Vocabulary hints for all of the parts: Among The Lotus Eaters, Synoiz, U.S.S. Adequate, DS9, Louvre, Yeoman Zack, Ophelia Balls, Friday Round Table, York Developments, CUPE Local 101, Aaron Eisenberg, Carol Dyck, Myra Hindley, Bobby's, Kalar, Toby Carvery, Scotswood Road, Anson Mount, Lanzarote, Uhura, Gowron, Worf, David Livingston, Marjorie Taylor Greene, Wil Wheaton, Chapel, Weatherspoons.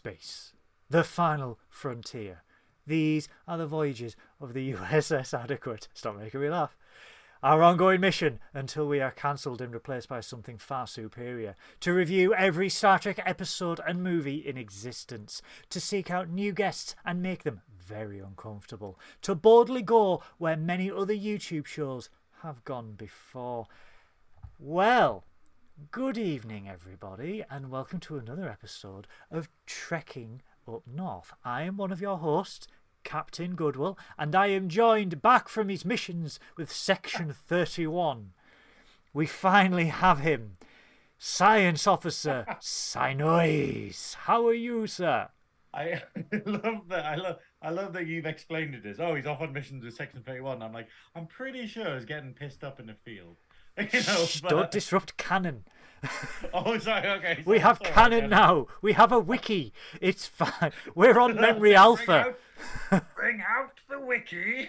space, the final frontier. These are the voyages of the USS Adequate. Stop making me laugh. Our ongoing mission, until we are cancelled and replaced by something far superior, to review every Star Trek episode and movie in existence, to seek out new guests and make them very uncomfortable, to boldly go where many other YouTube shows have gone before. Well, good evening everybody, and welcome to another episode of Trekking Up North. I am one of your hosts, Captain Goodwill, and I am joined back from his missions with Section 31. We finally have him, Science Officer Synoiz. How are you, sir? I love that. I love that you've explained it as, oh, he's off on missions with Section 31. I'm like, I'm pretty sure he's getting pissed up in the field. You know, shh, but... Don't disrupt canon. Oh, sorry, okay. Sorry, we have canon now. We have a wiki. It's fine. We're on Memory Alpha. Bring out the wiki.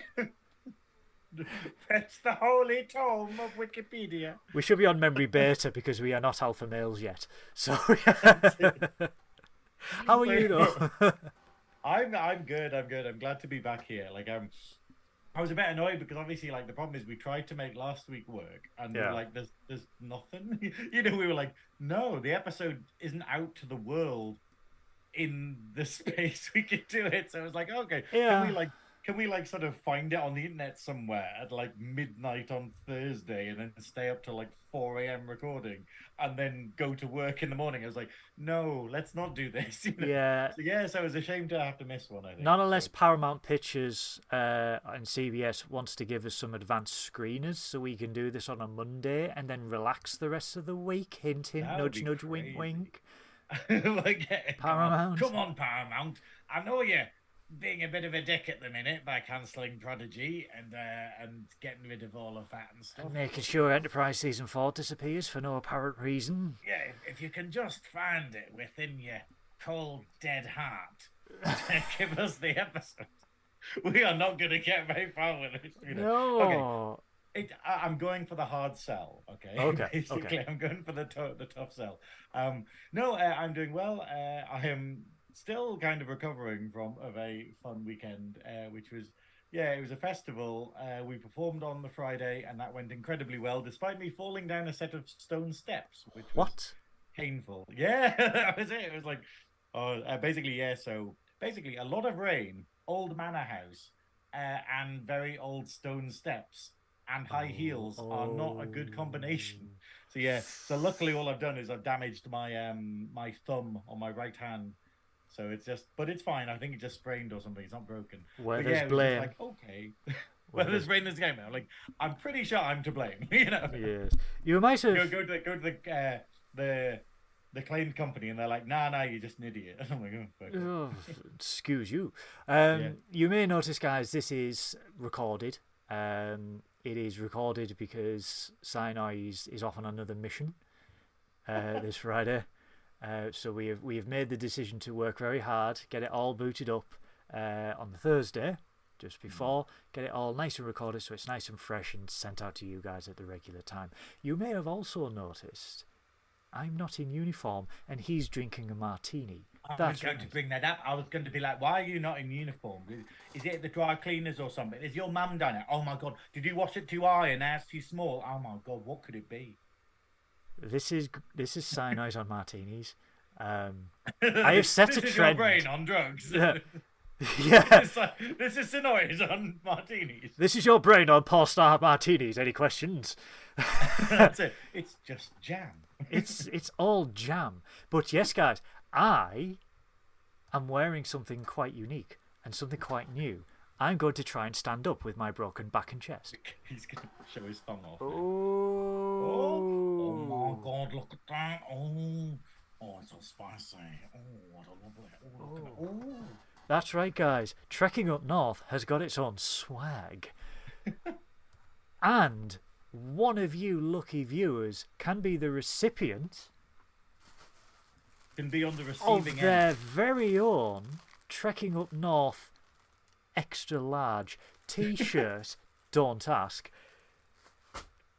That's the holy tome of Wikipedia. We should be on Memory Beta because we are not alpha males yet. So, how are you though? I'm good. I'm glad to be back here. Like, I was a bit annoyed because obviously, like, the problem is we tried to make last week work, and we were like, there's nothing. You know, we were like, no, the episode isn't out to the world in the space we could do it. So I was like, okay, can we sort of find it on the internet somewhere at like midnight on Thursday, and then stay up till like 4 a.m. recording, and then go to work in the morning? I was like, no, let's not do this. You know? Yeah. So it was a shame to have to miss one, I think. Nonetheless, Paramount Pictures and CBS wants to give us some advanced screeners so we can do this on a Monday and then relax the rest of the week. Hint, hint, nudge, nudge, wink, wink. Like, yeah, Paramount. Come on, Paramount. I know you being a bit of a dick at the minute by cancelling Prodigy and getting rid of all of that and stuff. And making sure Enterprise Season 4 disappears for no apparent reason. Yeah, if you can just find it within your cold, dead heart to give us the episode. We are not going to get very far with it. You know? No. Okay. I'm going for the hard sell, okay? Okay. Basically, okay. I'm going for the tough sell. I'm doing well. I am... still kind of recovering from a very fun weekend, which was, it was a festival. We performed on the Friday, and that went incredibly well, despite me falling down a set of stone steps, which was painful. Yeah, that was it. It was like, basically a lot of rain, old manor house, and very old stone steps, and high heels are not a good combination. So, so luckily all I've done is I've damaged my my thumb on my right hand. So it's just, but it's fine. I think it just sprained or something. It's not broken. Where there's blame. Like, okay. Well, there's rain this game now. Like, I'm pretty sure I'm to blame. You know. Yes. You might have go to the claimed company, and they're like, nah, you're just an idiot. And I'm like, excuse you. You may notice, guys, this is recorded. It is recorded because Synoiz is off on another mission this Friday. So we have made the decision to work very hard, get it all booted up on the Thursday, just before, get it all nice and recorded so it's nice and fresh and sent out to you guys at the regular time. You may have also noticed I'm not in uniform and he's drinking a martini. I was going to bring that up. I was going to be like, why are you not in uniform? Is it the dry cleaners or something? Is your mum done it? Oh my God, did you wash it too high and now it's too small? Oh my God, what could it be? This is Synoiz on martinis. I have set a trend. Your brain on drugs. Yeah. This is Synoiz on martinis. This is your brain on Paul Star martinis. Any questions? That's it. It's just jam. It's all jam. But yes, guys, I am wearing something quite unique and something quite new. I'm going to try and stand up with my broken back and chest. He's going to show his thumb off. Oh my God, look at that. Oh, it's so spicy. Oh, what a lovely. Oh. That's right, guys. Trekking Up North has got its own swag. And one of you lucky viewers can be the recipient. Can be on the receiving end. Of their very own Trekking Up North extra large t-shirt. Don't ask.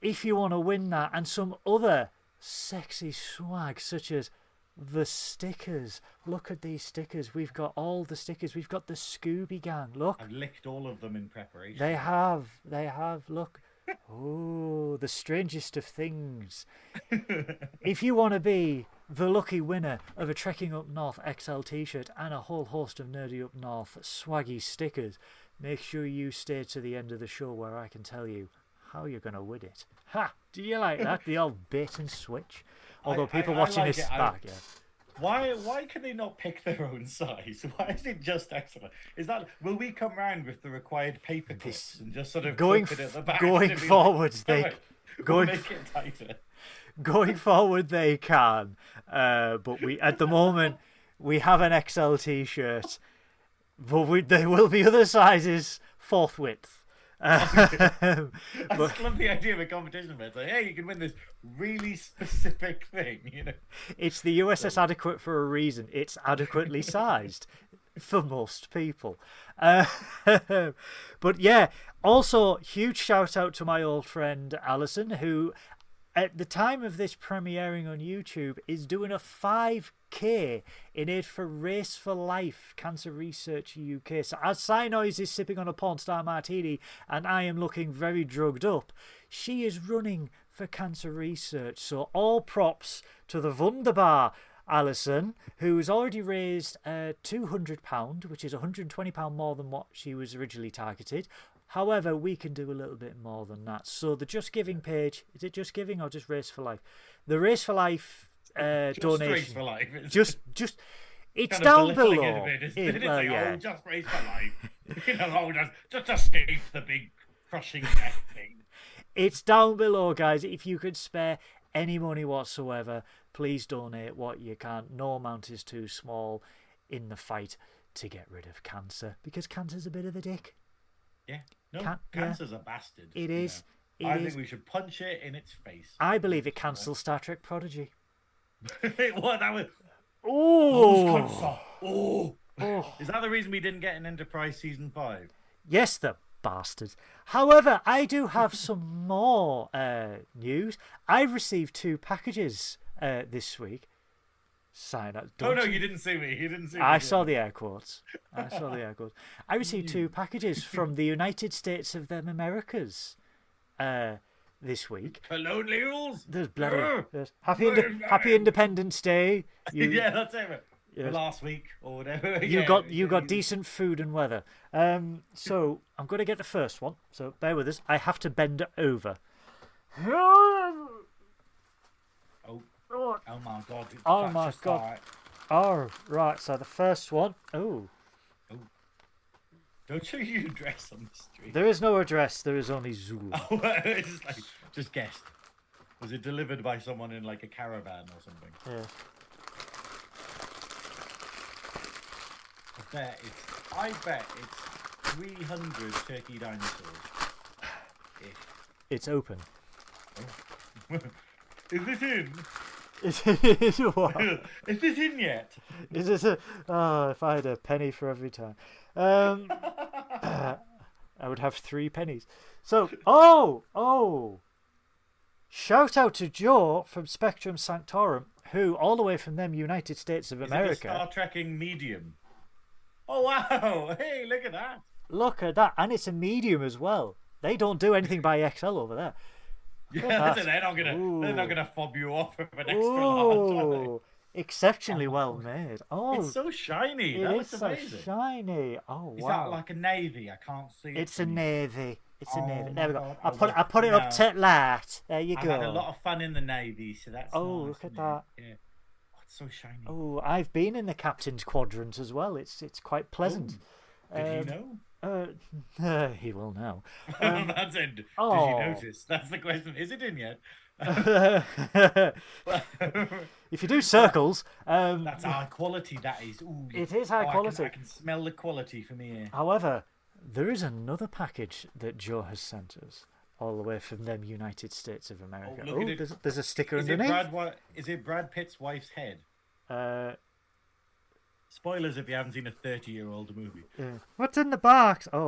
If you want to win that and some other sexy swag such as the stickers. Look at these stickers. We've got all the stickers. We've got the Scooby Gang. Look. I've licked all of them in preparation. They have. Look. Oh, the strangest of things. If you want to be the lucky winner of a Trekking Up North XL t-shirt and a whole host of Nerdy Up North swaggy stickers, make sure you stay to the end of the show where I can tell you how you're going to win it. Ha! Do you like that? The old bait and switch? Although people watching like this back, yeah. Why can they not pick their own size? Why is it just excellent? Is that, will we come round with the required paper clips and just sort of going it at the back? Going forwards, like, they going we'll make it tighter. Going forward, they can. But we at the moment we have an XL T-shirt, but there will be other sizes forthwith. I just love the idea of a competition where it's like, hey, you can win this really specific thing, you know. It's the USS Adequate for a reason. It's adequately sized for most people. But yeah, also huge shout out to my old friend Alison, who at the time of this premiering on YouTube is doing a 5K in aid for Race for Life, Cancer Research UK. So as Synoiz is sipping on a porn star martini and I am looking very drugged up, she is running for cancer research. So all props to the Wunderbar Alison, who's already raised £200, which is £120 more than what she was originally targeted. However, we can do a little bit more than that. So the Just Giving page, is it Just Giving or just Race for Life? The Race for Life just donation. Race for Life. Just it's down below. Just Race for Life. You know, just escape the big crushing death thing. It's down below, guys. If you could spare any money whatsoever, please donate what you can. No amount is too small in the fight to get rid of cancer, because cancer's a bit of a dick. Yeah. No, cancer's a bastard. It is. You know. I think we should punch it in its face. I believe it cancelled Star Trek Prodigy. What? That was... Oh. Is that the reason we didn't get an Enterprise Season 5? Yes, the bastards. However, I do have some more news. I've received 2 packages this week. Sign up. Oh no, you didn't see me. I saw the air quotes. I received 2 packages from the United States of them Americas this week. Hello, Leals. There's bloody Happy Independence Day. Yeah, that's it. Yes. Last week or whatever. You got decent food and weather. So I'm going to get the first one. So bear with us. I have to bend over. Oh my god! Oh right, so the first one. Oh! Don't you address on the street? There is no address. There is only Zulu. Oh, it's like, just guessed. Was it delivered by someone in like a caravan or something? Yeah. I bet it's 300 turkey dinosaurs. It's open. Oh. Is this in? Is this in yet? Is this if I had a penny for every time. I would have 3 pennies. So shout out to Joe from Spectrum Sanctorum, who all the way from them United States of America. Is it a Star Trekking medium? Oh wow, hey, look at that. And it's a medium as well. They don't do anything by XL over there. Yeah, they're not gonna fob you off of an extra large, are they? Exceptionally well made. Oh, it's so shiny. That looks amazing. So shiny. Oh wow. Is that like a navy? I can't see. It's a navy. There we go. I put it up to light. There you go. I've had a lot of fun in the navy, so that's. Oh, nice, look at that. Yeah. Oh, it's so shiny. Oh, I've been in the captain's quadrant as well. It's quite pleasant. Ooh. Did you know? He will now. That's it. Did you notice? That's the question. Is it in yet? If you do circles, that's high quality. That is. Ooh, it is high quality. I can smell the quality from here. However, there is another package that Joe has sent us, all the way from them United States of America. Oh, there's a sticker underneath. Is it Brad Pitt's wife's head? Spoilers if you haven't seen a 30-year-old movie. What's in the box? Right,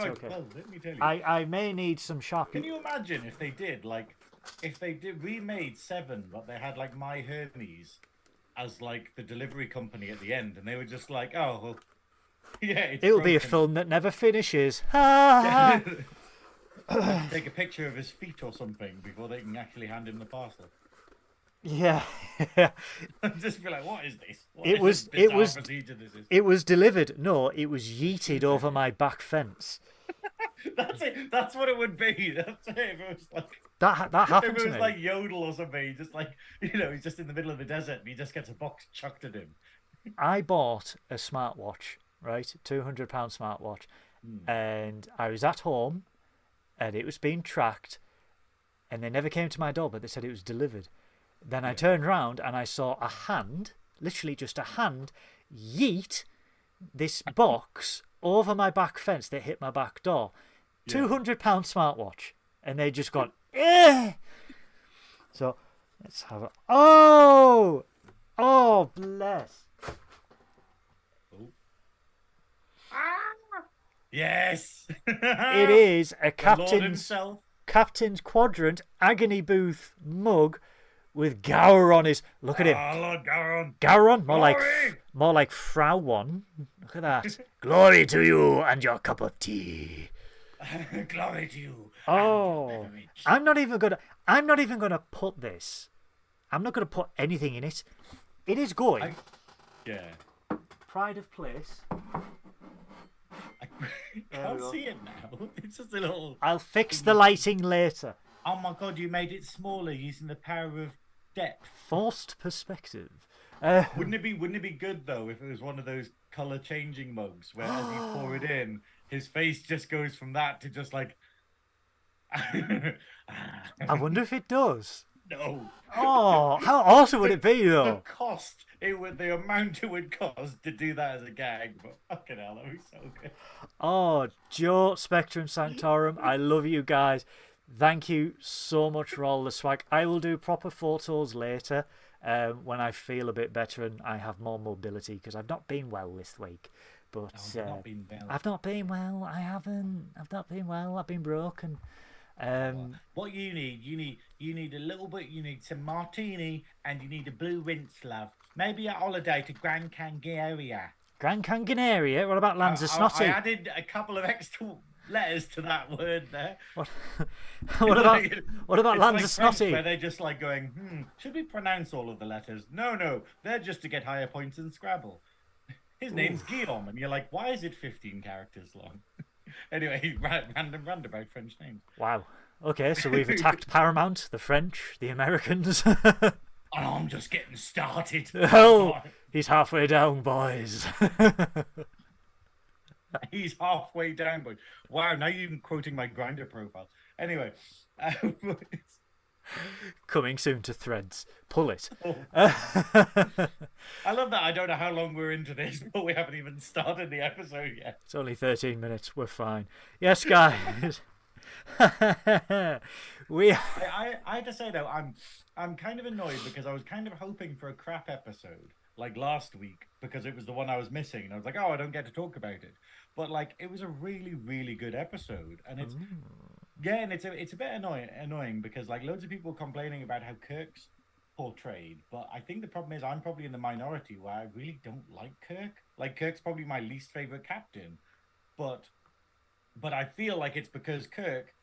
okay. Well, let me tell you. I may need some Sharpie. Can you imagine if they did remade 7, but they had like My Hermes as like the delivery company at the end, and they were just like, "Oh, well, yeah, it's it'll broken. Be a film that never finishes." Ha! Take a picture of his feet or something before they can actually hand him the parcel. Yeah, just be like, "What is this? What it is was, this it was, procedure this is?" It was delivered. No, it was yeeted over my back fence. That's it. That's what it would be. That's it. If it was like that happened. If it was like Yodel or something, just like, you know, he's just in the middle of the desert and he just gets a box chucked at him. I bought a smartwatch, right, £200 smartwatch, and I was at home, and it was being tracked, and they never came to my door, but they said it was delivered. Then I turned round and I saw a hand, literally just a hand, yeet this box over my back fence that hit my back door. £200 smartwatch. And they just gone, eh! So, let's have a... Oh! Oh, bless. Oh. Ah! Yes! It is a Captain's Quadrant Agony Booth mug with Gowron is... Look at him. Oh, Lord Gowron. Gowron? More like Frau One. Look at that. Glory to you and your cup of tea. Glory to you. Oh, I'm not even gonna put this. I'm not gonna put anything in it. It is going. Pride of place. I can't see it now. It's just a little. I'll fix the lighting later. Oh my God! You made it smaller using the power of depth. Forced perspective. Wouldn't it be good though if it was one of those color changing mugs where as you pour it in, his face just goes from that to just like. I wonder if it does. No. Oh, how awesome would it be though? The amount it would cost to do that as a gag, but fucking hell, that'd be so good. Oh, Joe, Spectrum Sanctorum, I love you guys. Thank you so much for all the swag. I will do proper photos later when I feel a bit better and I have more mobility because I've not been well this week. But I've not been well. I've been broken. What you need a little bit. You need some martini and you need a blue rinse, love. Maybe a holiday to Grand Cangaria. Grand Cangaria? What about Lanzarote? I added a couple of extra letters to that word there. What about Lanzarote? Like where they're just like going, should we pronounce all of the letters? No, they're just to get higher points in Scrabble. His name's Guillaume, and you're like, why is it 15 characters long? Anyway, random about French names. Wow. Okay, so we've attacked Paramount, the French, the Americans. Oh, I'm just getting started. Oh, he's halfway down, boys. He's halfway down, boys. Wow, now you're even quoting my Grindr profile. Anyway. Coming soon to Threads. Pull it. Oh. I love that. I don't know how long we're into this, but we haven't even started the episode yet. It's only 13 minutes. We're fine. Yes, guys. I have to say though, I'm kind of annoyed because I was kind of hoping for a crap episode like last week because it was the one I was missing, and I was like, oh, I don't get to talk about it. But like, it was a really, really good episode, and it's. Yeah, and it's a bit annoying because like loads of people complaining about how Kirk's portrayed, but I think the problem is I'm probably in the minority where I really don't like Kirk. Like Kirk's probably my least favorite captain, but I feel like it's because Kirk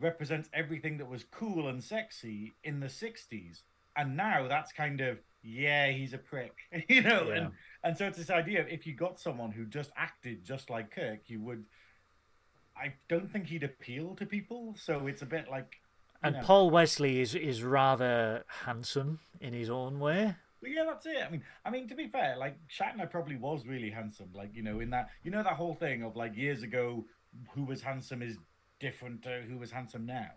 represents everything that was cool and sexy in the 60s, and now that's kind of he's a prick, you know. Yeah. And so it's this idea of if you got someone who just acted just like Kirk, I don't think he'd appeal to people, so it's a bit like... And know. Paul Wesley is rather handsome in his own way. Well, yeah, that's it. I mean, to be fair, like, Shatner probably was really handsome, like, you know, in that... You know that whole thing of, like, years ago, who was handsome is different to who was handsome now?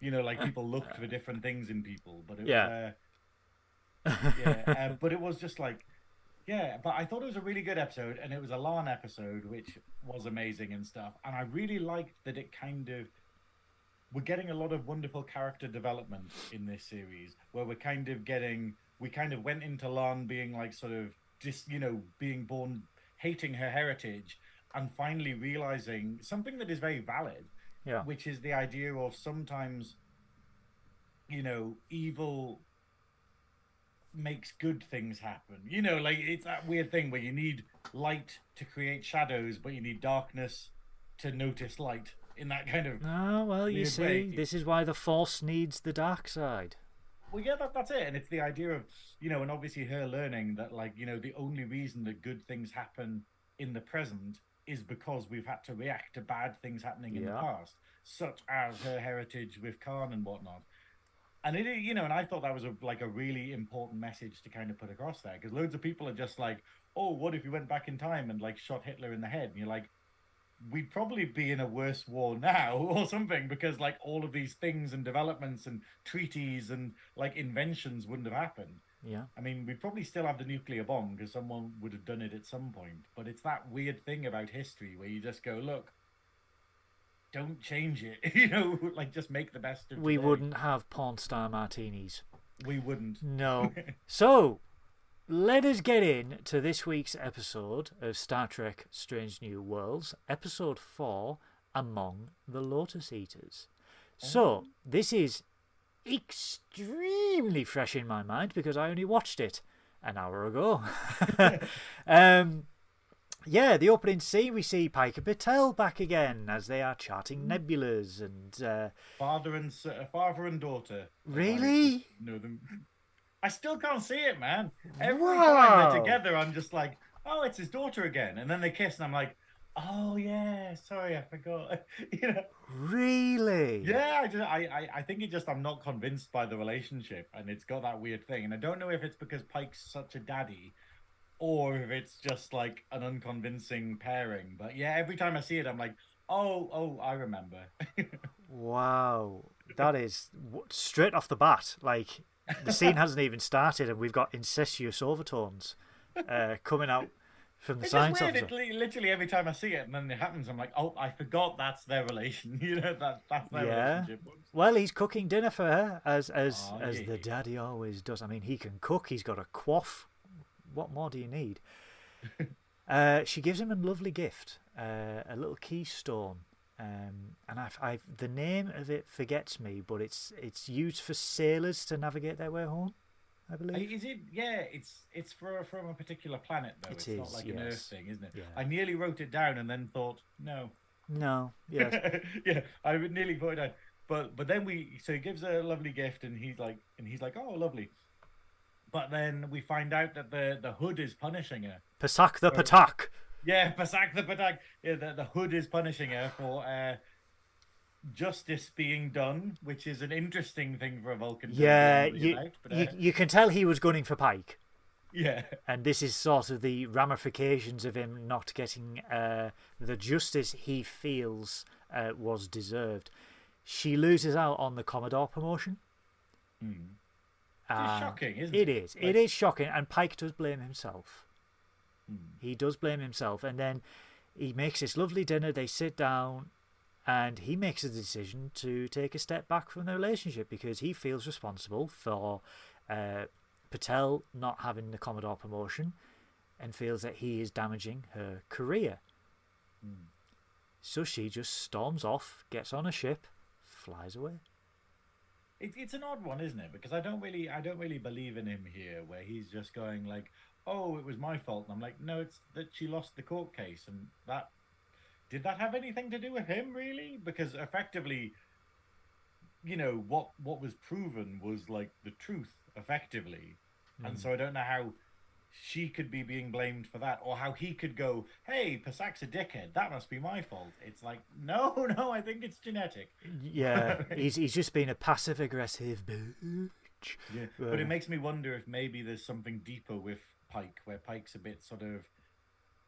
You know, like, people looked for different things in people, but it was... but it was just, like... Yeah, but I thought it was a really good episode, and it was a La'an episode, which was amazing and stuff. And I really liked that it kind of... We're getting a lot of wonderful character development in this series, where we're kind of getting... We kind of went into La'an being like sort of just, you know, being born, hating her heritage, and finally realizing something that is very valid, which is the idea of sometimes, you know, evil... makes good things happen. You know, like, it's that weird thing where you need light to create shadows, but you need darkness to notice light in that kind of... Oh, well, you see, way. This is why the Force needs the dark side. Well, yeah, that's it. And it's the idea of, you know, and obviously her learning that, like, you know, the only reason that good things happen in the present is because we've had to react to bad things happening in the past, such as her heritage with Khan and whatnot. And it, you know, and I thought that was a really important message to kind of put across there, because loads of people are just like, oh, what if you went back in time and like shot Hitler in the head? And you're like, we'd probably be in a worse war now or something, because like all of these things and developments and treaties and like inventions wouldn't have happened. Yeah. I mean, we probably still have the nuclear bomb because someone would have done it at some point. But it's that weird thing about history where you just go, look, don't change it. You know, like, just make the best of it. We wouldn't have porn star martinis. We wouldn't. No. So, let us get in to this week's episode of Star Trek Strange New Worlds, Episode 4, Among the Lotus Eaters. So, this is extremely fresh in my mind because I only watched it an hour ago. Yeah, the opening scene, we see Pike and Batel back again as they are charting nebulas and father and daughter. Really? Know them. I still can't see it, man. Every time they're together, I'm just like, oh, it's his daughter again, and then they kiss, and I'm like, oh yeah, sorry, I forgot. You know? Really? Yeah, I think I'm not convinced by the relationship, and it's got that weird thing, and I don't know if it's because Pike's such a daddy, or if it's just like an unconvincing pairing. But yeah, every time I see it, I'm like, oh, I remember. Wow, that is straight off the bat. Like, the scene hasn't even started, and we've got incestuous overtones coming out from the science officer. It's weird. Literally every time I see it, and then it happens, I'm like, oh, I forgot that's their relation. You know, that's their relationship. Well, he's cooking dinner for her, as the daddy always does. I mean, he can cook. He's got a quaff. What more do you need? She gives him a lovely gift, a little keystone, and I've the name of it forgets me, but it's used for sailors to navigate their way home, I believe. Is it? Yeah, it's from a particular planet though. It's not like an Earth thing, isn't it? Yeah. I nearly wrote it down and then thought, no, yes, yeah, I nearly wrote it down, but then so he gives her a lovely gift, and he's like, oh, lovely. But then we find out that the hood is punishing her. Pasaak the Patak. Yeah, Pasaak the Patak. Yeah, the hood is punishing her for justice being done, which is an interesting thing for a Vulcan. Yeah, you can tell he was gunning for Pike. Yeah. And this is sort of the ramifications of him not getting the justice he feels was deserved. She loses out on the Commodore promotion. Mm. It's shocking, isn't it? It is. Like... It is shocking, and Pike does blame himself. He does blame himself, and then he makes this lovely dinner, they sit down, and he makes a decision to take a step back from the relationship because he feels responsible for Patel not having the Commodore promotion and feels that he is damaging her career. So she just storms off, gets on a ship, flies away. It's an odd one, isn't it? Because I don't really believe in him here, where he's just going like, "Oh, it was my fault." And I'm like, "No, it's that she lost the court case, and did that have anything to do with him, really?" Because effectively, you know, what was proven was like the truth, effectively, and so I don't know how she could be being blamed for that, or how he could go, "Hey, Pasaak's a dickhead. That must be my fault." It's like, no, I think it's genetic. Yeah, he's just been a passive aggressive bitch. Yeah. But it makes me wonder if maybe there's something deeper with Pike, where Pike's a bit sort of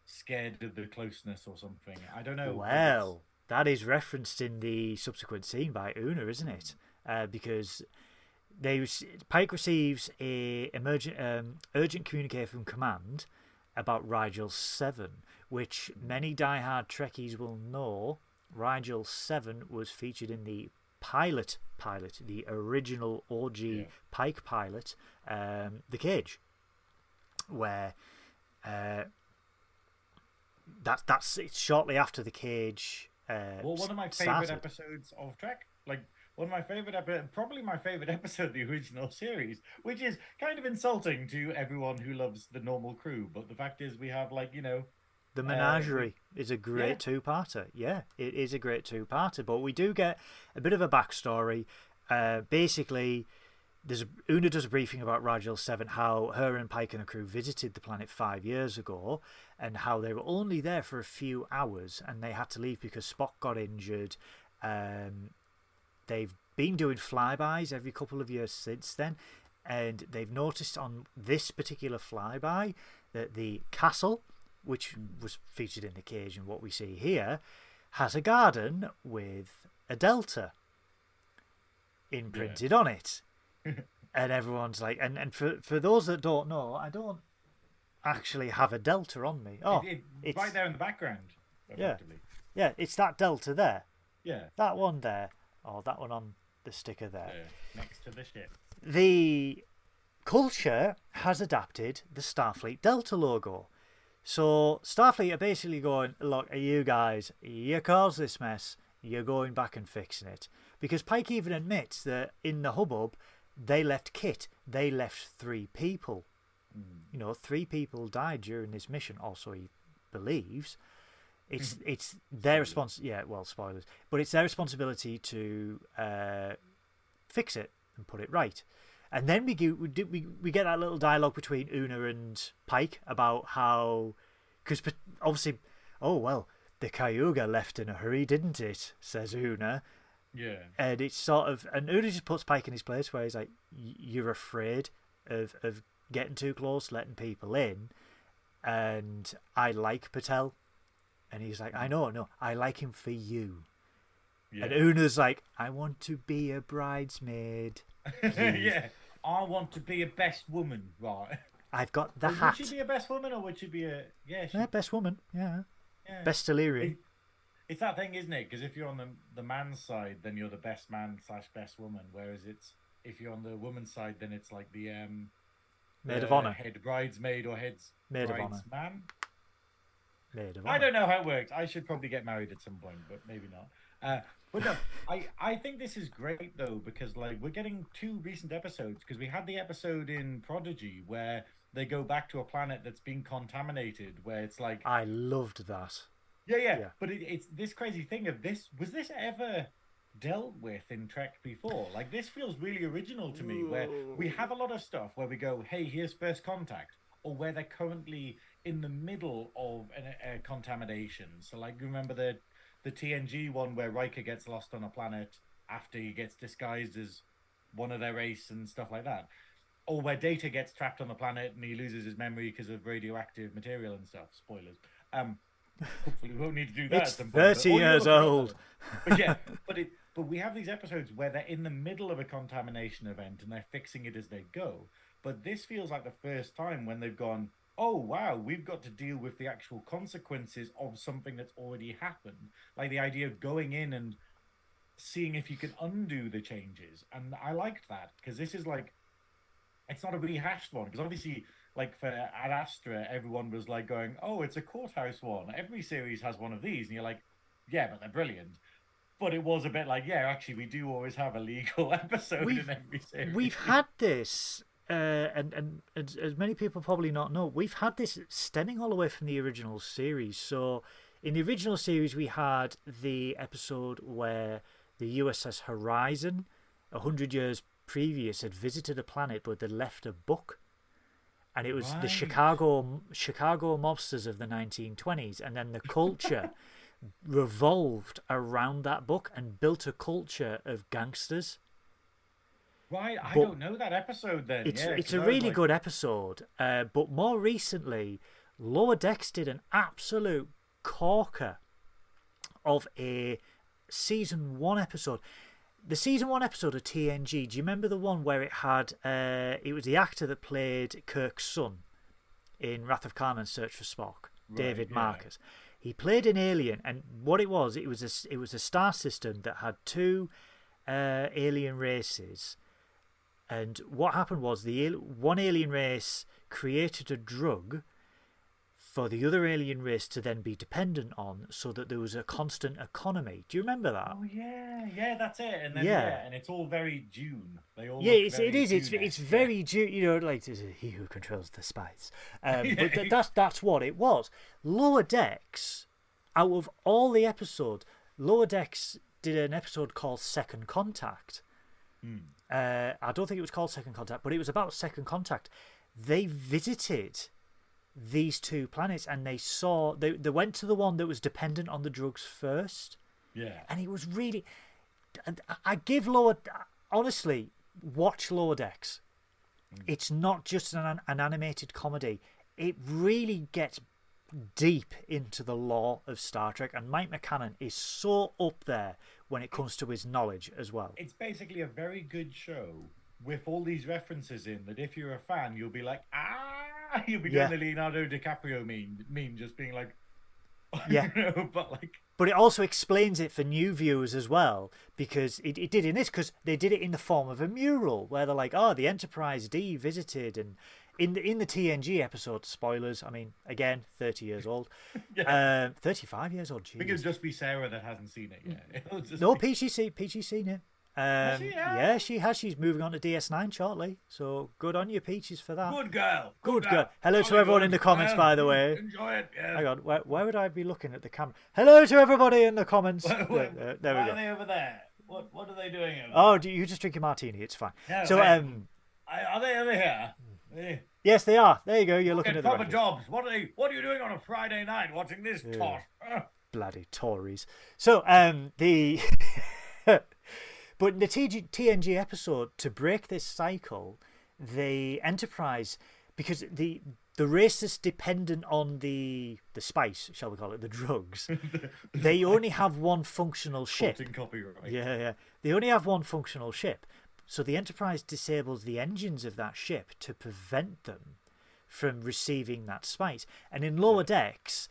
scared of the closeness or something. I don't know. Well, that is referenced in the subsequent scene by Una, isn't it? Because Pike receives a urgent communique from command about Rigel 7, which many diehard Trekkies will know. Rigel 7 was featured in the pilot, the original OG Pike pilot, The Cage, where that's it's shortly after The Cage. Well, one of my favorite episodes of Trek, like. one of my favorite episodes, probably my favorite episode of the original series, which is kind of insulting to everyone who loves the normal crew. But the fact is, we have, like, you know, the Menagerie is a great two-parter. Yeah, it is a great two-parter. But we do get a bit of a backstory. Basically, Una does a briefing about Rigel Seven, how her and Pike and her crew visited the planet 5 years ago, and how they were only there for a few hours, and they had to leave because Spock got injured. They've been doing flybys every couple of years since then, and they've noticed on this particular flyby that the castle, which was featured in The Cage and what we see here, has a garden with a delta imprinted on it. And everyone's like, and for those that don't know, I don't actually have a delta on me. Oh, it's right there in the background. Yeah, it's that delta there. Yeah. That one there. Oh, that one on the sticker there. Yeah, next to the ship. The culture has adapted the Starfleet Delta logo. So Starfleet are basically going, look, you guys, you caused this mess, you're going back and fixing it. Because Pike even admits that in the hubbub, they left Kit. They left three people. You know, three people died during this mission, or so he believes. It's their response. Yeah, well, spoilers. But it's their responsibility to fix it and put it right. And then we get that little dialogue between Una and Pike about how, because obviously, oh well, the Cayuga left in a hurry, didn't it? Says Una. Yeah. And it's sort of, and Una just puts Pike in his place where he's like, you're afraid of getting too close, letting people in, and I like Batel, and he's like, I know, no, I like him for you. Yeah. And Una's like, I want to be a bridesmaid. Yeah. I want to be a best woman, right? I've got the hat. Would she be a best woman, or would she be a best woman? Yeah. Best Illyrian. It's that thing, isn't it? Because if you're on the man's side, then you're the best man / best woman. Whereas it's if you're on the woman's side, then it's like the maid of honor, head bridesmaid, or heads maid of honor man. Maid of honor. I don't know how it works. I should probably get married at some point, but maybe not. But no, I think this is great though, because like we're getting two recent episodes, because we had the episode in Prodigy where they go back to a planet that's been contaminated, where it's like, I loved that. Yeah. But it's this crazy thing of this, was this ever dealt with in Trek before? Like this feels really original to me, where we have a lot of stuff where we go, hey, here's first contact, or where they're currently in the middle of a contamination. So like, remember the TNG one where Riker gets lost on a planet after he gets disguised as one of their race and stuff like that. Or where Data gets trapped on the planet and he loses his memory because of radioactive material and stuff. Spoilers. Hopefully we won't need to do that. It's 30 years old. But we have these episodes where they're in the middle of a contamination event and they're fixing it as they go. But this feels like the first time when they've gone, oh wow, we've got to deal with the actual consequences of something that's already happened. Like the idea of going in and seeing if you can undo the changes. And I liked that, because this is like, it's not a rehashed one, because obviously like for Ad Astra, everyone was like going, oh, it's a courthouse one. Every series has one of these. And you're like, yeah, but they're brilliant. But it was a bit like, yeah, actually we do always have a legal episode in every series. We've had this. And as many people probably not know, we've had this stemming all the way from the original series. So in the original series, we had the episode where the USS Horizon, 100 years previous, had visited a planet, but they left a book. And it was the Chicago mobsters of the 1920s. And then the culture revolved around that book and built a culture of gangsters. Right, I don't know that episode then. It's a really good episode. But more recently, Lower Decks did an absolute corker of a season one episode. The season one episode of TNG, do you remember the one where it had, it was the actor that played Kirk's son in Wrath of Khan and Search for Spock, right, David Marcus. He played an alien, and what it was a star system that had two alien races. And what happened was one alien race created a drug for the other alien race to then be dependent on, so that there was a constant economy. Do you remember that? Oh yeah, yeah, that's it. And then and it's all very Dune. They all it is. It's very Dune. You know, like he who controls the spice. But that's what it was. Lower Decks, out of all the episodes, Lower Decks did an episode called Second Contact. I don't think it was called Second Contact, but it was about Second Contact. They visited these two planets, and they saw they went to the one that was dependent on the drugs first. Yeah, and it was really. I give Lower, honestly, watch Lower Decks. It's not just an animated comedy. It really gets deep into the lore of Star Trek, and Mike McCannon is so up there when it comes to his knowledge as well. It's basically a very good show with all these references in that if you're a fan, you'll be like, you'll be doing the Leonardo DiCaprio meme just being like, But it also explains it for new viewers as well, because it did in this, because they did it in the form of a mural where they're like, the Enterprise D visited, and in the TNG episode, spoilers, I mean, again, 30 years old. 35 years old, geez. It could just be Sarah that hasn't seen it yet. Peachy's seen it. Yeah, she has. She's moving on to DS9 shortly, so good on you, Peaches, for that. Good girl. Good girl. Hello to everyone in the comments, by the way. Enjoy it. Yeah. Hang on, where would I be looking at the camera? Hello to everybody in the comments. There we go. Are they over there? What are they doing over there? Oh, you just drink your martini. It's fine. No, so are they over here? Yes, they are. There you go. You're looking at the proper jobs. What are you doing on a Friday night watching this toss? Bloody Tories. So the. But in the TNG episode, to break this cycle, the Enterprise, because the race is dependent on the spice, shall we call it, the drugs, they only have one functional ship. They only have one functional ship. So the Enterprise disables the engines of that ship to prevent them from receiving that spice. And in Lower Decks,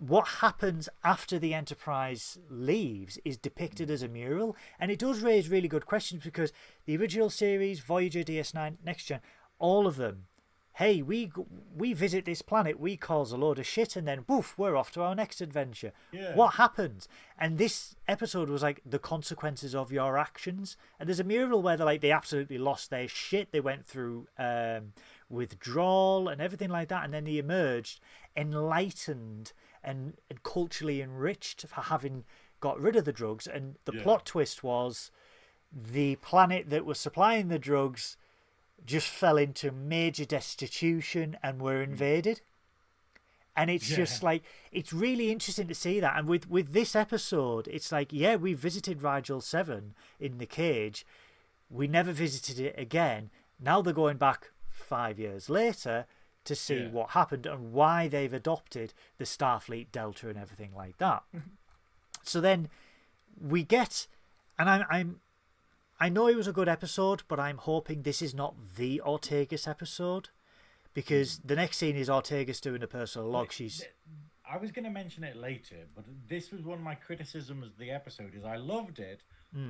what happens after the Enterprise leaves is depicted as a mural, and it does raise really good questions, because the original series, Voyager, DS9, Next Gen, all of them, hey, we visit this planet, we cause a load of shit, and then poof, we're off to our next adventure. What happens? And this episode was like the consequences of your actions, and there's a mural where they absolutely lost their shit. They went through withdrawal and everything like that, and then they emerged enlightened and culturally enriched for having got rid of the drugs. And the plot twist was the planet that was supplying the drugs just fell into major destitution and were invaded. And it's just like, it's really interesting to see that. And with this episode, it's like, we visited Rigel 7 in The Cage. We never visited it again. Now they're going back 5 years later to see what happened and why they've adopted the Starfleet Delta and everything like that. So then we get, and I know it was a good episode, but I'm hoping this is not the Ortegas episode, because the next scene is Ortegas doing a personal log. I was going to mention it later, but this was one of my criticisms of the episode, is I loved it,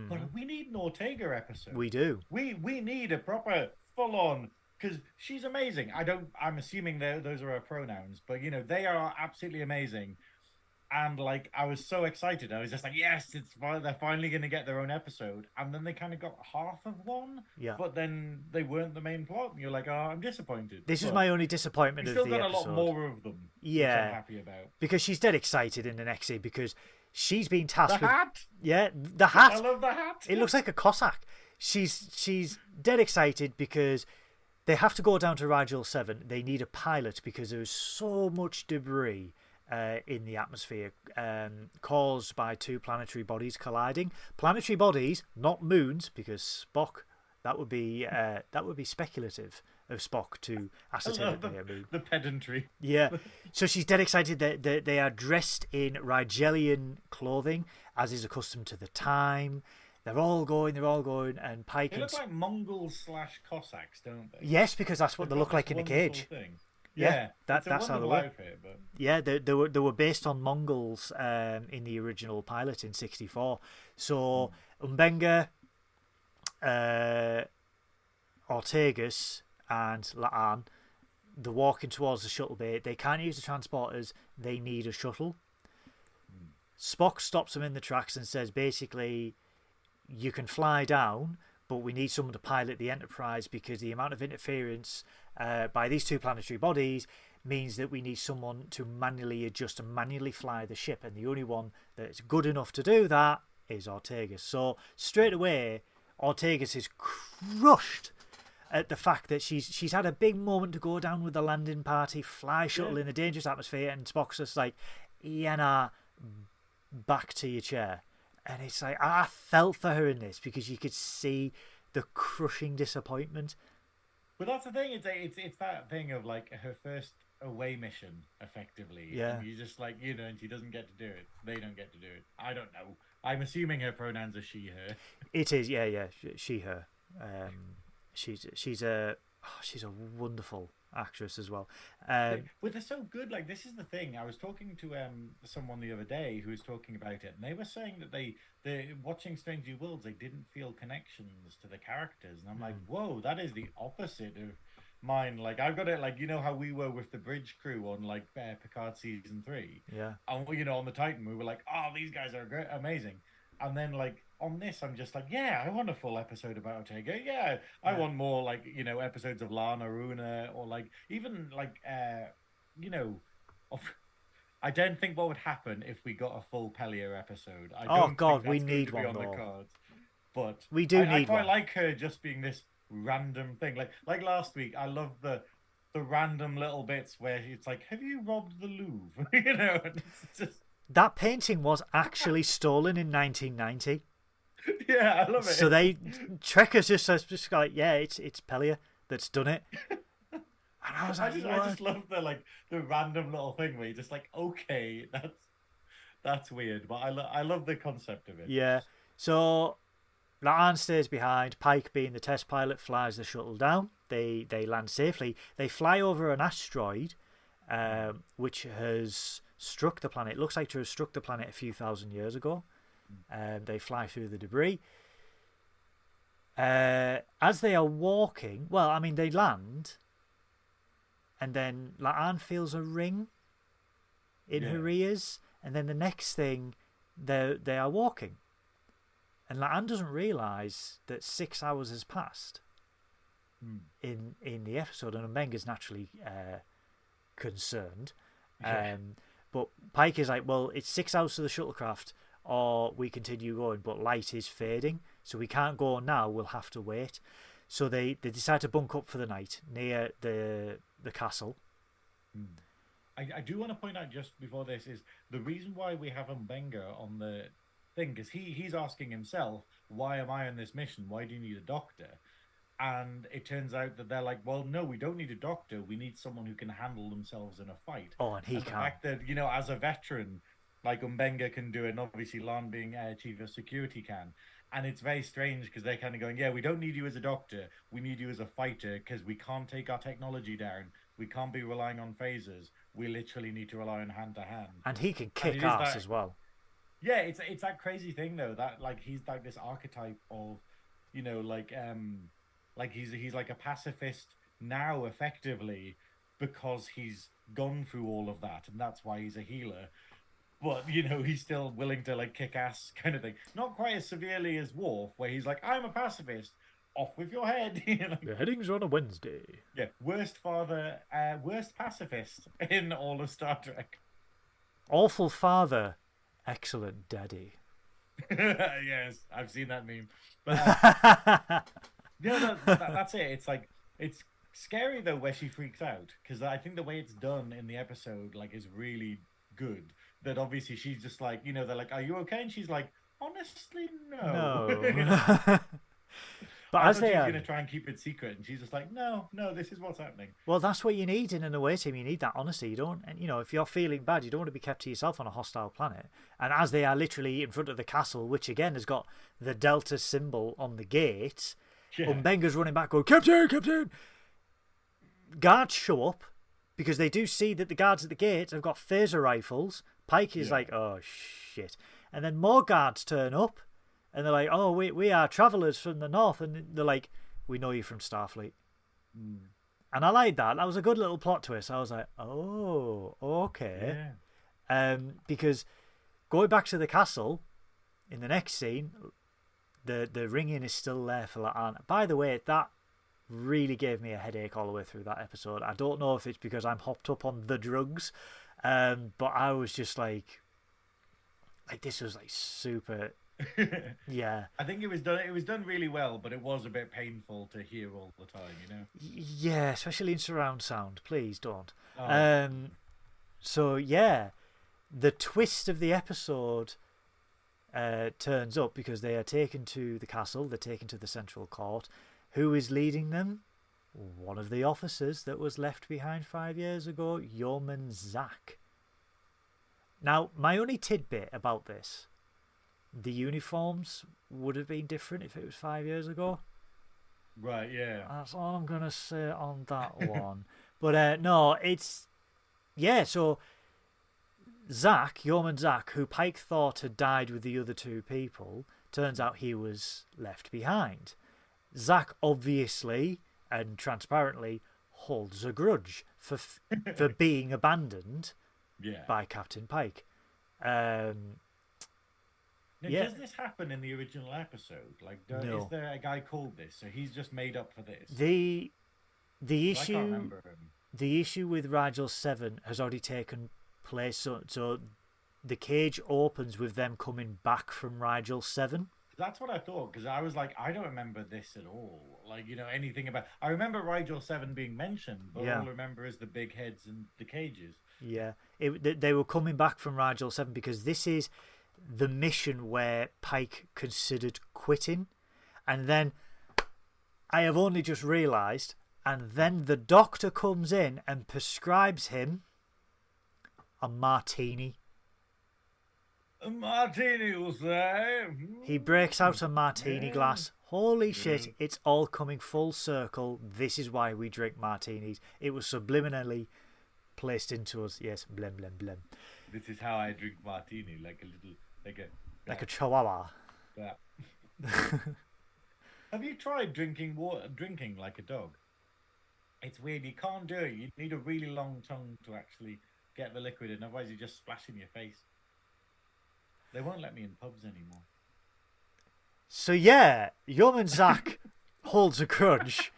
but we need an Ortega episode. We do. We need a proper full-on, because she's amazing. I'm assuming those are her pronouns, but you know, they are absolutely amazing. And like, I was so excited. I was just like, yes, they're finally going to get their own episode. And then they kind of got half of one, but then they weren't the main plot. And you're like, I'm disappointed. This is my only disappointment of the episode. Still got a lot more of them, which I'm happy about. Because she's dead excited in the next scene, because she's been tasked with... The hat? Yeah, the hat. I love the hat. It looks like a Cossack. She's dead excited because they have to go down to Rigel 7. They need a pilot because there is so much debris in the atmosphere caused by two planetary bodies colliding. Planetary bodies, not moons, because Spock, that would be speculative of Spock to ascertain the pedantry. So she's dead excited that they are dressed in Rigelian clothing, as is accustomed to the time. They're all going, and Pike. They look like Mongols / Cossacks, don't they? Yes, because that's what they look like in a cage. Thing. Yeah, that's how they were. Yeah, they were based on Mongols in the original pilot in 1964. So M'Benga, Ortegas, and La'an they're walking towards the shuttle bay. They can't use the transporters. They need a shuttle. Spock stops them in the tracks and says, basically, you can fly down, but we need someone to pilot the Enterprise because the amount of interference by these two planetary bodies means that we need someone to manually adjust and manually fly the ship. And the only one that's good enough to do that is Ortegas. So straight away, Ortegas is crushed at the fact that she's had a big moment to go down with the landing party, fly shuttle in a dangerous atmosphere, and Spock's just like, Yana, back to your chair. And it's like, I felt for her in this because you could see the crushing disappointment. But that's the thing, it's that thing of like her first away mission, effectively. Yeah. And you just like, you know, and she doesn't get to do it. They don't get to do it. I don't know. I'm assuming her pronouns are she, her. It is, yeah, she, her. She's a wonderful actress as well. Well, they're so good. Like, this is the thing. I was talking to someone the other day who was talking about it, and they were saying that they watching Strange New Worlds, they didn't feel connections to the characters, and I'm like, whoa, that is the opposite of mine. Like, I've got it. Like, you know how we were with the bridge crew on like Picard season 3, yeah, and you know on the Titan we were like, oh, these guys are great, amazing, and then like on this, I'm just like, yeah, I want a full episode about Ortega. Yeah, I want more, like, you know, episodes of La'an or Una, or like even like, you know, I don't think what would happen if we got a full Pelia episode. I don't think we need one on the cards. But we do need. I quite like her just being this random thing. Like last week, I loved the random little bits where it's like, have you robbed the Louvre? You know, and it's just... that painting was actually stolen in 1990. Yeah, I love it. So they Trekker's just like, yeah, it's Pelia that's done it. And I was like, I just love the random little thing where you're just like, okay, that's weird, but I love the concept of it. Yeah. So La'an stays behind. Pike, being the test pilot, flies the shuttle down. They land safely. They fly over an asteroid, which has struck the planet. It looks like to have struck the planet a few thousand years ago. They fly through the debris. As they are walking, well, I mean, they land, and then La'an feels a ring in her ears, and then the next thing, they are walking, and La'an doesn't realise that 6 hours has passed in the episode, and M'Benga's naturally concerned. But Pike is like, well, it's 6 hours to the shuttlecraft, or we continue going, but light is fading, so we can't go now, we'll have to wait. So they decide to bunk up for the night near the castle. I do want to point out just before this is the reason why we have M'Benga on the thing, because he's asking himself, why am I on this mission? Why do you need a doctor? And it turns out that they're like, well, no, we don't need a doctor. We need someone who can handle themselves in a fight. Oh, and he can. The fact that, you know, as a veteran, like M'Benga can do it, and obviously La'an, being chief of security, can. And it's very strange because they're kind of going, yeah, we don't need you as a doctor. We need you as a fighter because we can't take our technology down. We can't be relying on phasers. We literally need to rely on hand-to-hand. And he can kick ass as well. Yeah, it's that crazy thing, though, that, like, he's like this archetype of, you know, like he's like a pacifist now, effectively, because he's gone through all of that, and that's why he's a healer. But, you know, he's still willing to, like, kick ass kind of thing. Not quite as severely as Worf, where he's like, I'm a pacifist. Off with your head. The headings are on a Wednesday. Yeah, worst pacifist in all of Star Trek. Awful father, excellent daddy. Yes, I've seen that meme. But, yeah, that's it. It's like, it's scary, though, where she freaks out. Because I think the way it's done in the episode, like, is really good. That obviously she's just like, you know, they're like, are you okay? And she's like, honestly, no. But as they are going to try and keep it secret, and she's just like, no, this is what's happening. Well, that's what you need in an away team. You need that honesty. You don't, and you know, if you're feeling bad, you don't want to be kept to yourself on a hostile planet. And as they are literally in front of the castle, which again has got the Delta symbol on the gate, Umbenga's running back going, Captain! Guards show up, because they do see that the guards at the gate have got phaser rifles. Pike is like, oh, shit. And then more guards turn up, and they're like, oh, we are travellers from the north. And they're like, we know you from Starfleet. And I liked that. That was a good little plot twist. I was like, oh, okay. Yeah. Because going back to the castle in the next scene, the ringing is still there for La'an. By the way, that really gave me a headache all the way through that episode. I don't know if it's because I'm hopped up on the drugs, but I was just like this was like super. Yeah, I think it was done really well, but it was a bit painful to hear all the time, you know. Yeah, especially in surround sound. Please don't. Oh. So yeah, the twist of the episode turns up because they are taken to the castle. They're taken to the central court. Who is leading them? One of the officers that was left behind 5 years ago, Yeoman Zack. Now, my only tidbit about this, the uniforms would have been different if it was 5 years ago. Right, yeah. That's all I'm going to say on that one. But no, it's... Yeah, so Zack, Yeoman Zack, who Pike thought had died with the other two people, turns out he was left behind. Zack obviously and transparently holds a grudge for being abandoned by Captain Pike. Now, does this happen in the original episode? No. Is there a guy called this? So he's just made up for this. The issue I can't remember him. The issue with Rigel 7 has already taken place. So the cage opens with them coming back from Rigel 7. That's what I thought, because I was like, I don't remember this at all. Anything about... I remember Rigel 7 being mentioned, but all I remember is the big heads and the cages. Yeah, they were coming back from Rigel 7 because this is the mission where Pike considered quitting. And then I have only just realised, and then the doctor comes in and prescribes him a martini. A martini, you'll say. He breaks out a martini glass. Holy shit, it's all coming full circle. This is why we drink martinis. It was subliminally placed into us. Yes, blem, blem, blem. This is how I drink martini, like a chihuahua. Yeah. Have you tried drinking like a dog? It's weird. You can't do it. You need a really long tongue to actually get the liquid in. Otherwise, you just splash in your face. They won't let me in pubs anymore. So yeah, Yeoman Zack holds a grudge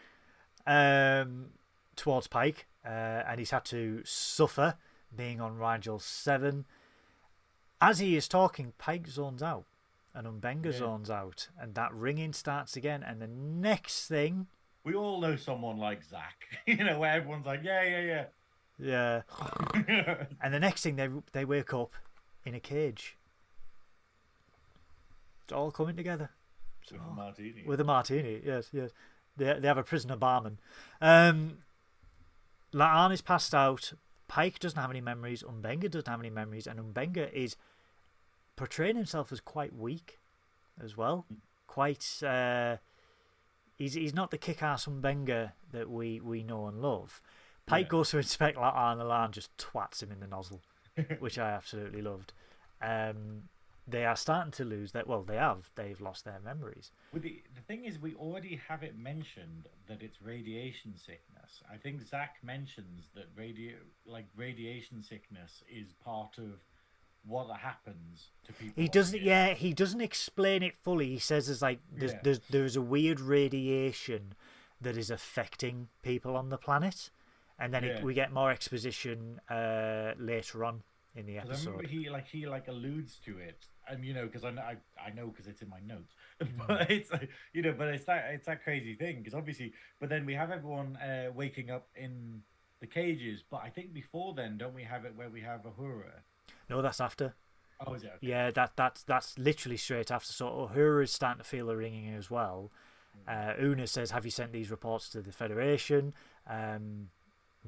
towards Pike, and he's had to suffer being on Rigel 7. As he is talking, Pike zones out, and M'Benga zones out, and that ringing starts again. And the next thing, we all know someone like Zack, where everyone's like, yeah. And the next thing, they wake up in a cage. It's all coming together. With a martini. With a martini, yes. They have a prisoner barman. La'an is passed out. Pike doesn't have any memories. M'Benga doesn't have any memories. And M'Benga is portraying himself as quite weak as well. Quite... he's not the kick-ass M'Benga that we know and love. Pike goes to inspect La'an, and La'an just twats him in the nozzle, which I absolutely loved. They are starting to lose that. Well, they have. They've lost their memories. Well, the thing is, we already have it mentioned that it's radiation sickness. I think Zack mentions that radiation sickness is part of what happens to people. He doesn't. Yeah, he doesn't explain it fully. He says there's a weird radiation that is affecting people on the planet, and then we get more exposition later on in the episode. I remember he alludes to it, and because I know because it's in my notes. But it's but it's that crazy thing because obviously. But then we have everyone waking up in the cages. But I think before then, don't we have it where we have Uhura? No, that's after. Oh, is it? Okay. Yeah, that's literally straight after. So Uhura is starting to feel a ringing as well. Una says, "Have you sent these reports to the Federation?"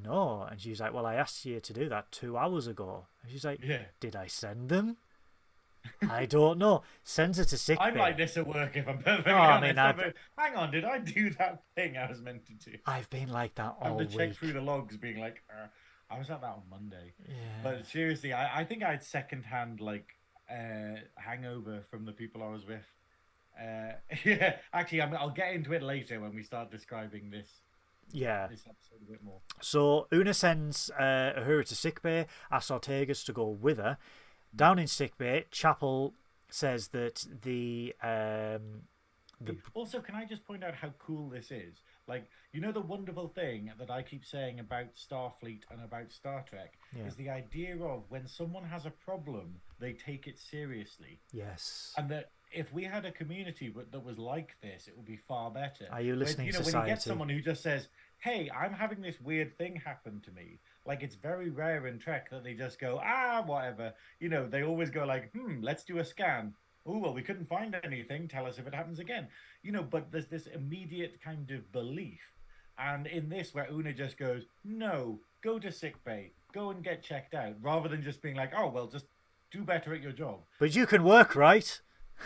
No, and she's like, well, I asked you to do that 2 hours ago. And she's like, did I send them? I don't know. Sends her to sick. I'm like this at work, if I'm perfectly honest. Hang on, did I do that thing I was meant to do? I've been like that all week. I have to check through the logs, being like, I was at that on Monday. Yeah. But seriously, I think I had secondhand hangover from the people I was with. Actually, I'll get into it later when we start describing this Yeah. This episode a bit more. So Una sends Uhura to sickbay, asks Ortegas to go with her. Down in sickbay, Chapel says that the... Also, can I just point out how cool this is? Like, you know, the wonderful thing that I keep saying about Starfleet and about Star Trek is the idea of when someone has a problem, they take it seriously. Yes. And that if we had a community that was like this, it would be far better. Are you listening, society? When you get someone who just says, hey, I'm having this weird thing happen to me. Like, it's very rare in Trek that they just go, whatever. You know, they always go like, let's do a scan. Oh, well, we couldn't find anything. Tell us if it happens again. You know, but there's this immediate kind of belief. And in this, where Una just goes, no, go to sickbay. Go and get checked out. Rather than just being like, oh, well, just do better at your job. But you can work, right?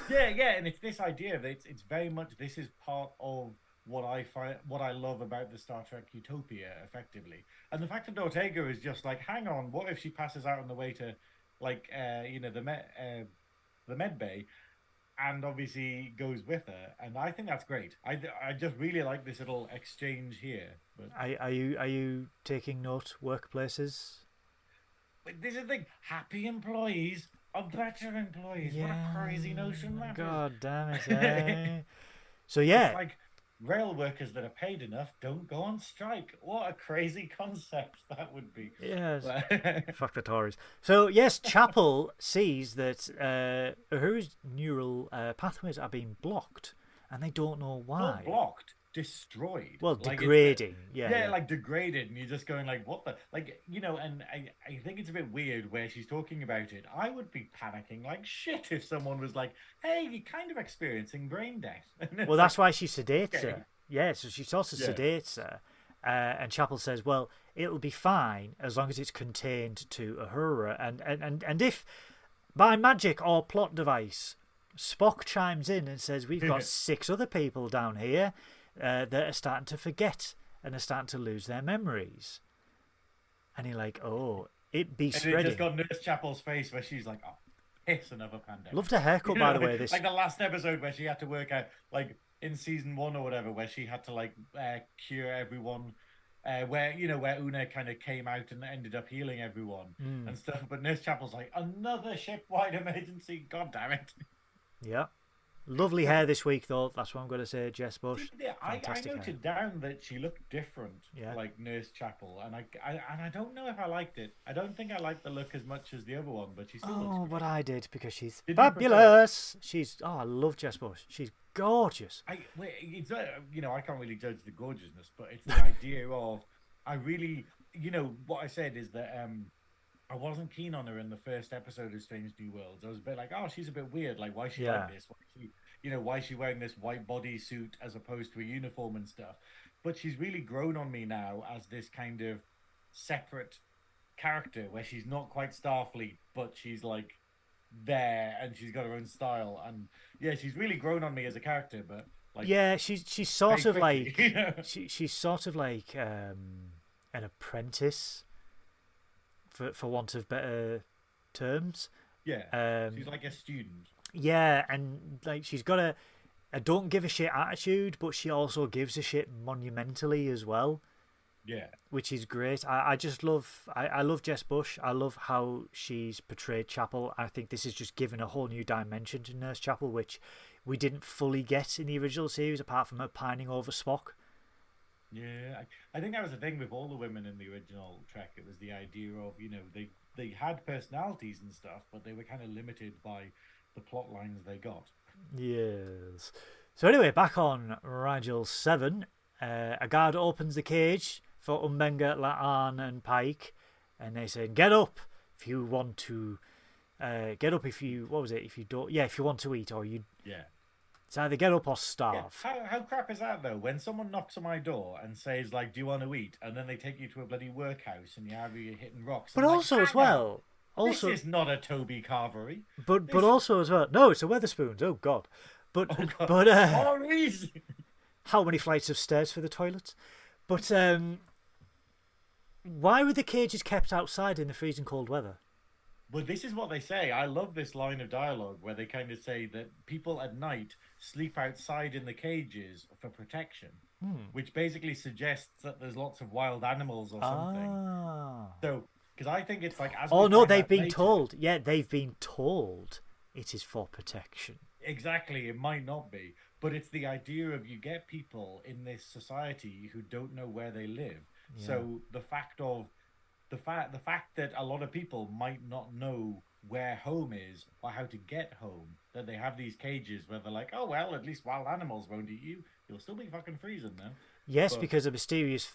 Yeah. And it's this idea that it's very much, this is part of what I love about the Star Trek utopia, effectively. And the fact that Ortega is just like, hang on, what if she passes out on the way to, like, the med bay, and obviously goes with her, and I think that's great. I just really like this little exchange here. But are you taking note, workplaces? But this is the thing: happy employees are better employees. Yeah. What a crazy notion that is. God damn it! Eh? So yeah, it's like rail workers that are paid enough don't go on strike. What a crazy concept that would be. Yes. Fuck the Tories. So, yes, Chapel sees that Uhura's neural pathways are being blocked, and they don't know why. Not blocked, destroyed. Well, like degrading. Yeah, like degraded, and you're just going like, what the... Like, you know, and I think it's a bit weird where she's talking about it. I would be panicking like shit if someone was like, hey, you're kind of experiencing brain death. Well, that's why she sedates her. Yeah, so she sort of sedates her. And Chapel says, well, it'll be fine as long as it's contained to Uhura. And if, by magic or plot device, Spock chimes in and says, we've got 6 other people down here that are starting to forget and are starting to lose their memories. And you're like, oh, it be spreading. And it just got Nurse Chapel's face where she's like, oh, it's another pandemic. Loved her haircut, by the way. This like the last episode where she had to work out, like, in season 1 or whatever, where she had to like cure everyone, where Una kind of came out and ended up healing everyone and stuff. But Nurse Chapel's like, another ship-wide emergency. God damn it. Yeah. Lovely hair this week, though. That's what I'm going to say, Jess Bush. Yeah, I noted down that she looked different, like Nurse Chapel, and I don't know if I liked it. I don't think I liked the look as much as the other one, but she still looks great. But I did, because she's fabulous. She's I love Jess Bush. She's gorgeous. I can't really judge the gorgeousness, but it's the idea of what I said is that I wasn't keen on her in the first episode of Strange New Worlds. I was a bit like, oh, she's a bit weird. Like, why is she like this? Why is she wearing this white bodysuit as opposed to a uniform and stuff? But she's really grown on me now as this kind of separate character where she's not quite Starfleet, but she's like there and she's got her own style. And yeah, she's really grown on me as a character. But like, yeah, she's sort of quickly, like she's sort of like an apprentice. For want of better terms. Yeah, she's like a student. Yeah, and like she's got a don't give a shit attitude, but she also gives a shit monumentally as well. Yeah. Which is great. I just love... I love Jess Bush. I love how she's portrayed Chapel. I think this is just given a whole new dimension to Nurse Chapel, which we didn't fully get in the original series, apart from her pining over Spock. Yeah, I think that was the thing with all the women in the original Trek. It was the idea of, they had personalities and stuff, but they were kind of limited by the plot lines they got. Yes. So anyway, back on Rigel 7, a guard opens the cage for M'Benga, La'an and Pike, and they say, get up if you want to... get up if you... What was it? If you don't... Yeah, if you want to eat or you... Yeah. It's either get up or starve. Yeah. How crap is that, though? When someone knocks on my door and says, like, do you want to eat? And then they take you to a bloody workhouse and you're hitting rocks. But also like, as well... Also, this is not a Toby Carvery. But also as well... No, it's a Weatherspoons. Oh, God. But... how many flights of stairs for the toilets? But why were the cages kept outside in the freezing cold weather? Well, this is what they say. I love this line of dialogue where they kind of say that people at night sleep outside in the cages for protection. which basically suggests that there's lots of wild animals or something. So, because I think it's like... They've been told. Yeah, they've been told it is for protection. Exactly, it might not be. But it's the idea of you get people in this society who don't know where they live. Yeah. So the fact that a lot of people might not know where home is or how to get home, that they have these cages where they're like, oh, well, at least wild animals won't eat you. You'll still be fucking freezing, though. Yes, but because a mysterious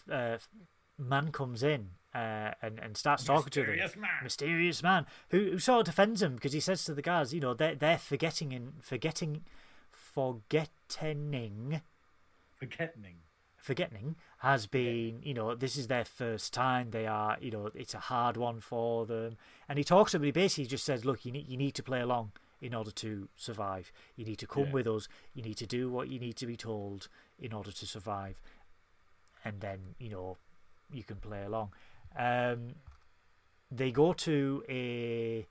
man comes in and starts talking to them. Mysterious man. Who sort of defends him, because he says to the guards, you know, they're forgetting has been, you know, this is their first time. They are, you know, it's a hard one for them. And he talks to them, he basically just says, look, you need to play along in order to survive. You need to come with us. You need to do what you need to be told in order to survive. And then, you know, you can play along. They go to a...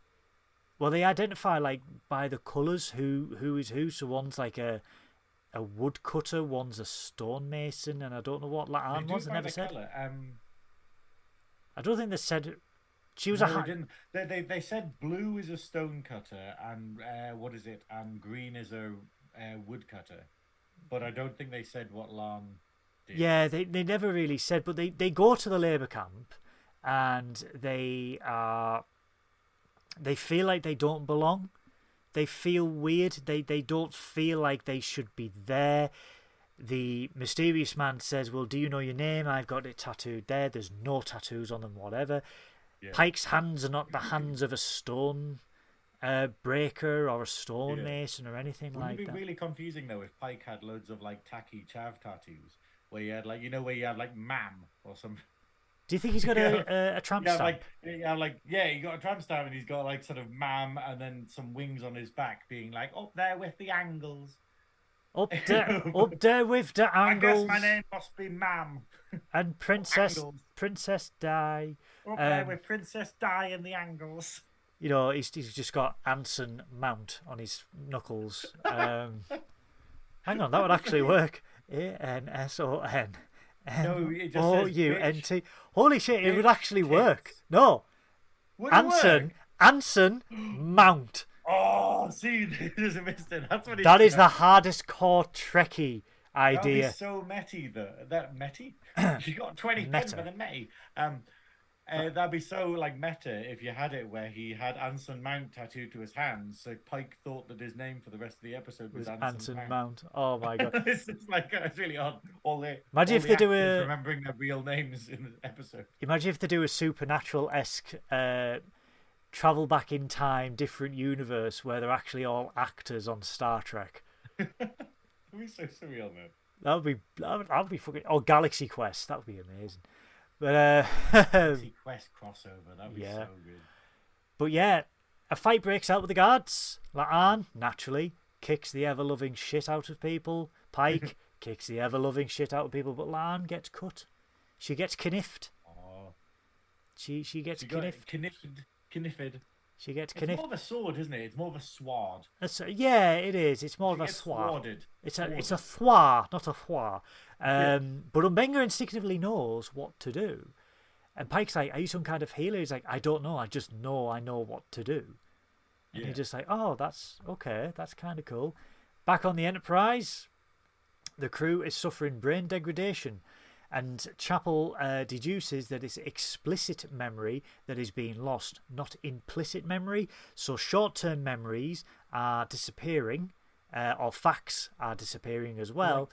Well, they identify, like, by the colours who is who. So one's like a woodcutter, one's a stonemason, and I don't know what La'an was. They never said. I don't think they said. She was They said blue is a stonecutter, and and green is a woodcutter, but I don't think they said what La'an did. Yeah, they never really said. But they go to the labour camp, and they are. They feel like they don't belong. They feel weird. They don't feel like they should be there. The mysterious man says, well, do you know your name? I've got it tattooed there. There's no tattoos on them, whatever. Yeah. Pike's hands are not the hands of a stone breaker or a stonemason or anything like that. It would be really confusing, though, if Pike had loads of, like, tacky chav tattoos, where you had, like, you know, where you have, like, mam or something. Do you think he's got a tramp stamp? He got a tramp stamp, and he's got like sort of mam, and then some wings on his back, being like up there with the angles. Up there with the angles. I guess my name must be Mam. And Princess Di. Up there with Princess Di and the angles. You know, he's just got Anson Mount on his knuckles. Hang on, that would actually work. ANSON. No, it just O-U-N-T. Holy shit, it would actually work. No. Would Anson Mount. Oh, see, there's a mistake. That's what that is the hardest core Trekkie idea. That is so metty, though. That metty? You got 20 pins for the metty. That'd be so, like, meta if you had it where he had Anson Mount tattooed to his hands, so Pike thought that his name for the rest of the episode was Anson Mount. Oh, my God. This is, like, it's really odd. Imagine if they do remembering their real names in the episode. Imagine if they do a Supernatural-esque travel back in time, different universe, where they're actually all actors on Star Trek. That'd be so surreal, man. That would be fucking... Or Galaxy Quest. That would be amazing. But Quest crossover, that'd be so good. But yeah, a fight breaks out with the guards. La'an, naturally, kicks the ever-loving shit out of people. Pike kicks the ever-loving shit out of people, but La'an gets cut. She gets kniffed. Oh. She gets kniffed. She gets kniffed. It's more of a sword, isn't it? It's more of a sword. Yeah, it is. It's more of a sword. Thwarted. It's a thwar, not a thwar. But M'Benga instinctively knows what to do. And Pike's like, are you some kind of healer? He's like, I don't know. I just know I know what to do. And he's just like, oh, that's okay. That's kind of cool. Back on the Enterprise, the crew is suffering brain degradation. And Chapel deduces that it's explicit memory that is being lost, not implicit memory. So short-term memories are disappearing, or facts are disappearing as well.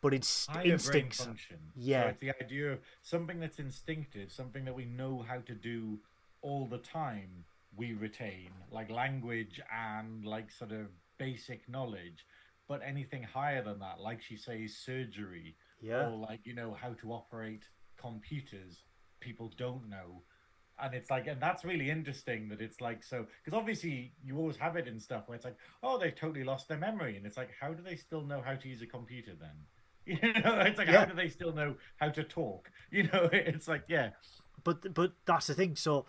But it's instincts. Brain function. Yeah. So it's the idea of something that's instinctive, something that we know how to do all the time, we retain, like language and like sort of basic knowledge. But anything higher than that, like she says, surgery, or like, you know, how to operate computers, people don't know. And it's like, and that's really interesting that it's like, so, because obviously you always have it in stuff where it's like, oh, they've totally lost their memory. And it's like, how do they still know how to use a computer then? You know, it's like, how do they still know how to talk? You know, it's like, But that's the thing. So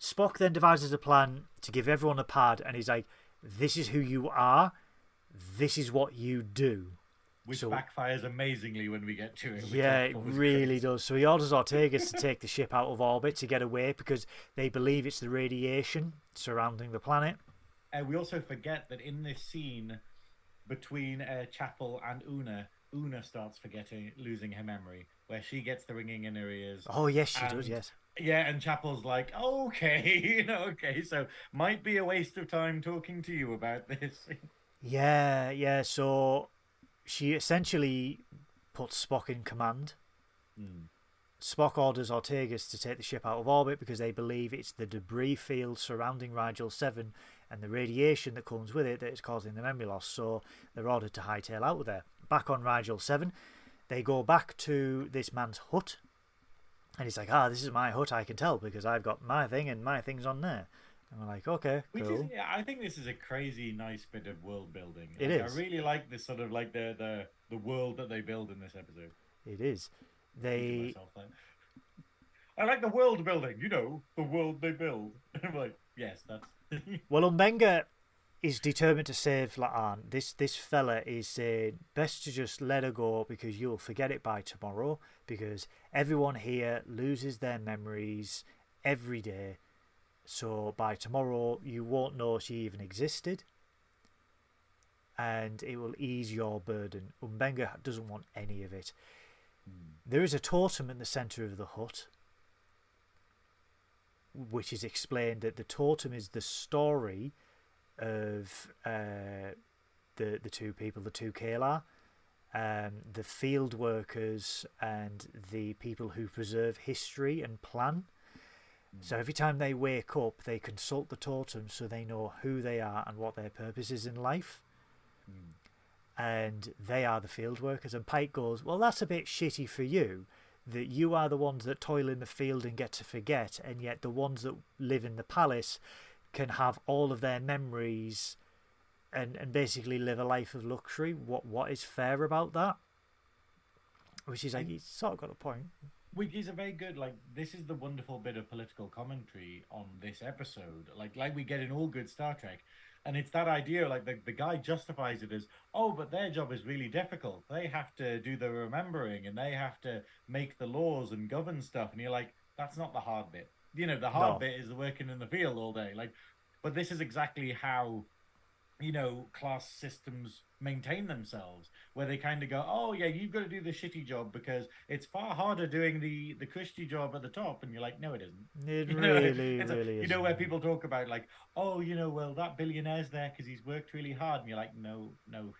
Spock then devises a plan to give everyone a pad, and he's like, this is who you are. This is what you do. Which backfires amazingly when we get to it. Yeah, it really does. So he orders Ortegas to take the ship out of orbit to get away because they believe it's the radiation surrounding the planet. And we also forget that in this scene between Chapel and Una, Una starts losing her memory, where she gets the ringing in her ears. Oh, yes, she does, yes. Yeah, and Chapel's like, okay, so might be a waste of time talking to you about this. Yeah, so she essentially puts Spock in command. Mm. Spock orders Ortegas to take the ship out of orbit because they believe it's the debris field surrounding Rigel 7 and the radiation that comes with it that is causing the memory loss, so they're ordered to hightail out of there. Back on Rigel 7, they go back to this man's hut, and he's like, this is my hut, I can tell, because I've got my thing and my thing's on there. And we're like, okay, cool. I think this is a crazy nice bit of world building. It is. I really like this sort of like the world that they build in this episode. It is. I like the world building, the world they build. I'm like, yes, that's... Well, M'Benga is determined to save La'an. This fella is saying, best to just let her go because you'll forget it by tomorrow because everyone here loses their memories every day. So by tomorrow, you won't know she even existed. And it will ease your burden. M'Benga doesn't want any of it. There is a totem in the centre of the hut, which is explained that the totem is the story of the two people, the two Kalar, the field workers and the people who preserve history and plan. So every time they wake up, they consult the totem so they know who they are and what their purpose is in life. Mm. And they are the field workers. And Pike goes, well, that's a bit shitty for you, that you are the ones that toil in the field and get to forget, and yet the ones that live in the palace can have all of their memories and basically live a life of luxury. What is fair about that? Which is like, he's sort of got a point. Which is a very good, this is the wonderful bit of political commentary on this episode, like we get in all good Star Trek. And it's that idea, the guy justifies it as, but their job is really difficult. They have to do the remembering, and they have to make the laws and govern stuff. And you're like, that's not the hard bit. The hard bit is working in the field all day. But this is exactly how, class systems maintain themselves, where they kind of go, you've got to do the shitty job because it's far harder doing the cushy job at the top. And you're like, no, it isn't. It really isn't. Where people talk about that billionaire's there because he's worked really hard. And you're like, no,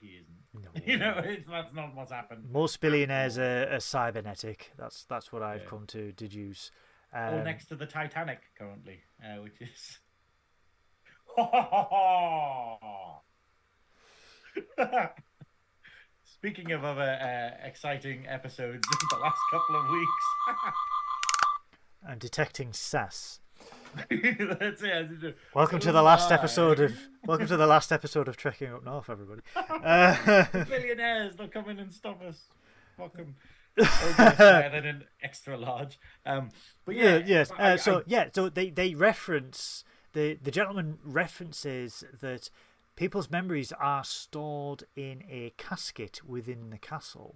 he isn't. No. That's not what's happened. Most billionaires are cybernetic. That's what I've come to deduce. All next to the Titanic currently, which is... Speaking of other exciting episodes in the last couple of weeks, I'm detecting sass. That's it. Welcome to the last episode of Trekking Up North, everybody. Billionaires, they'll come in and stop us. Welcome. Then an extra large. So they reference. The gentleman references that people's memories are stored in a casket within the castle,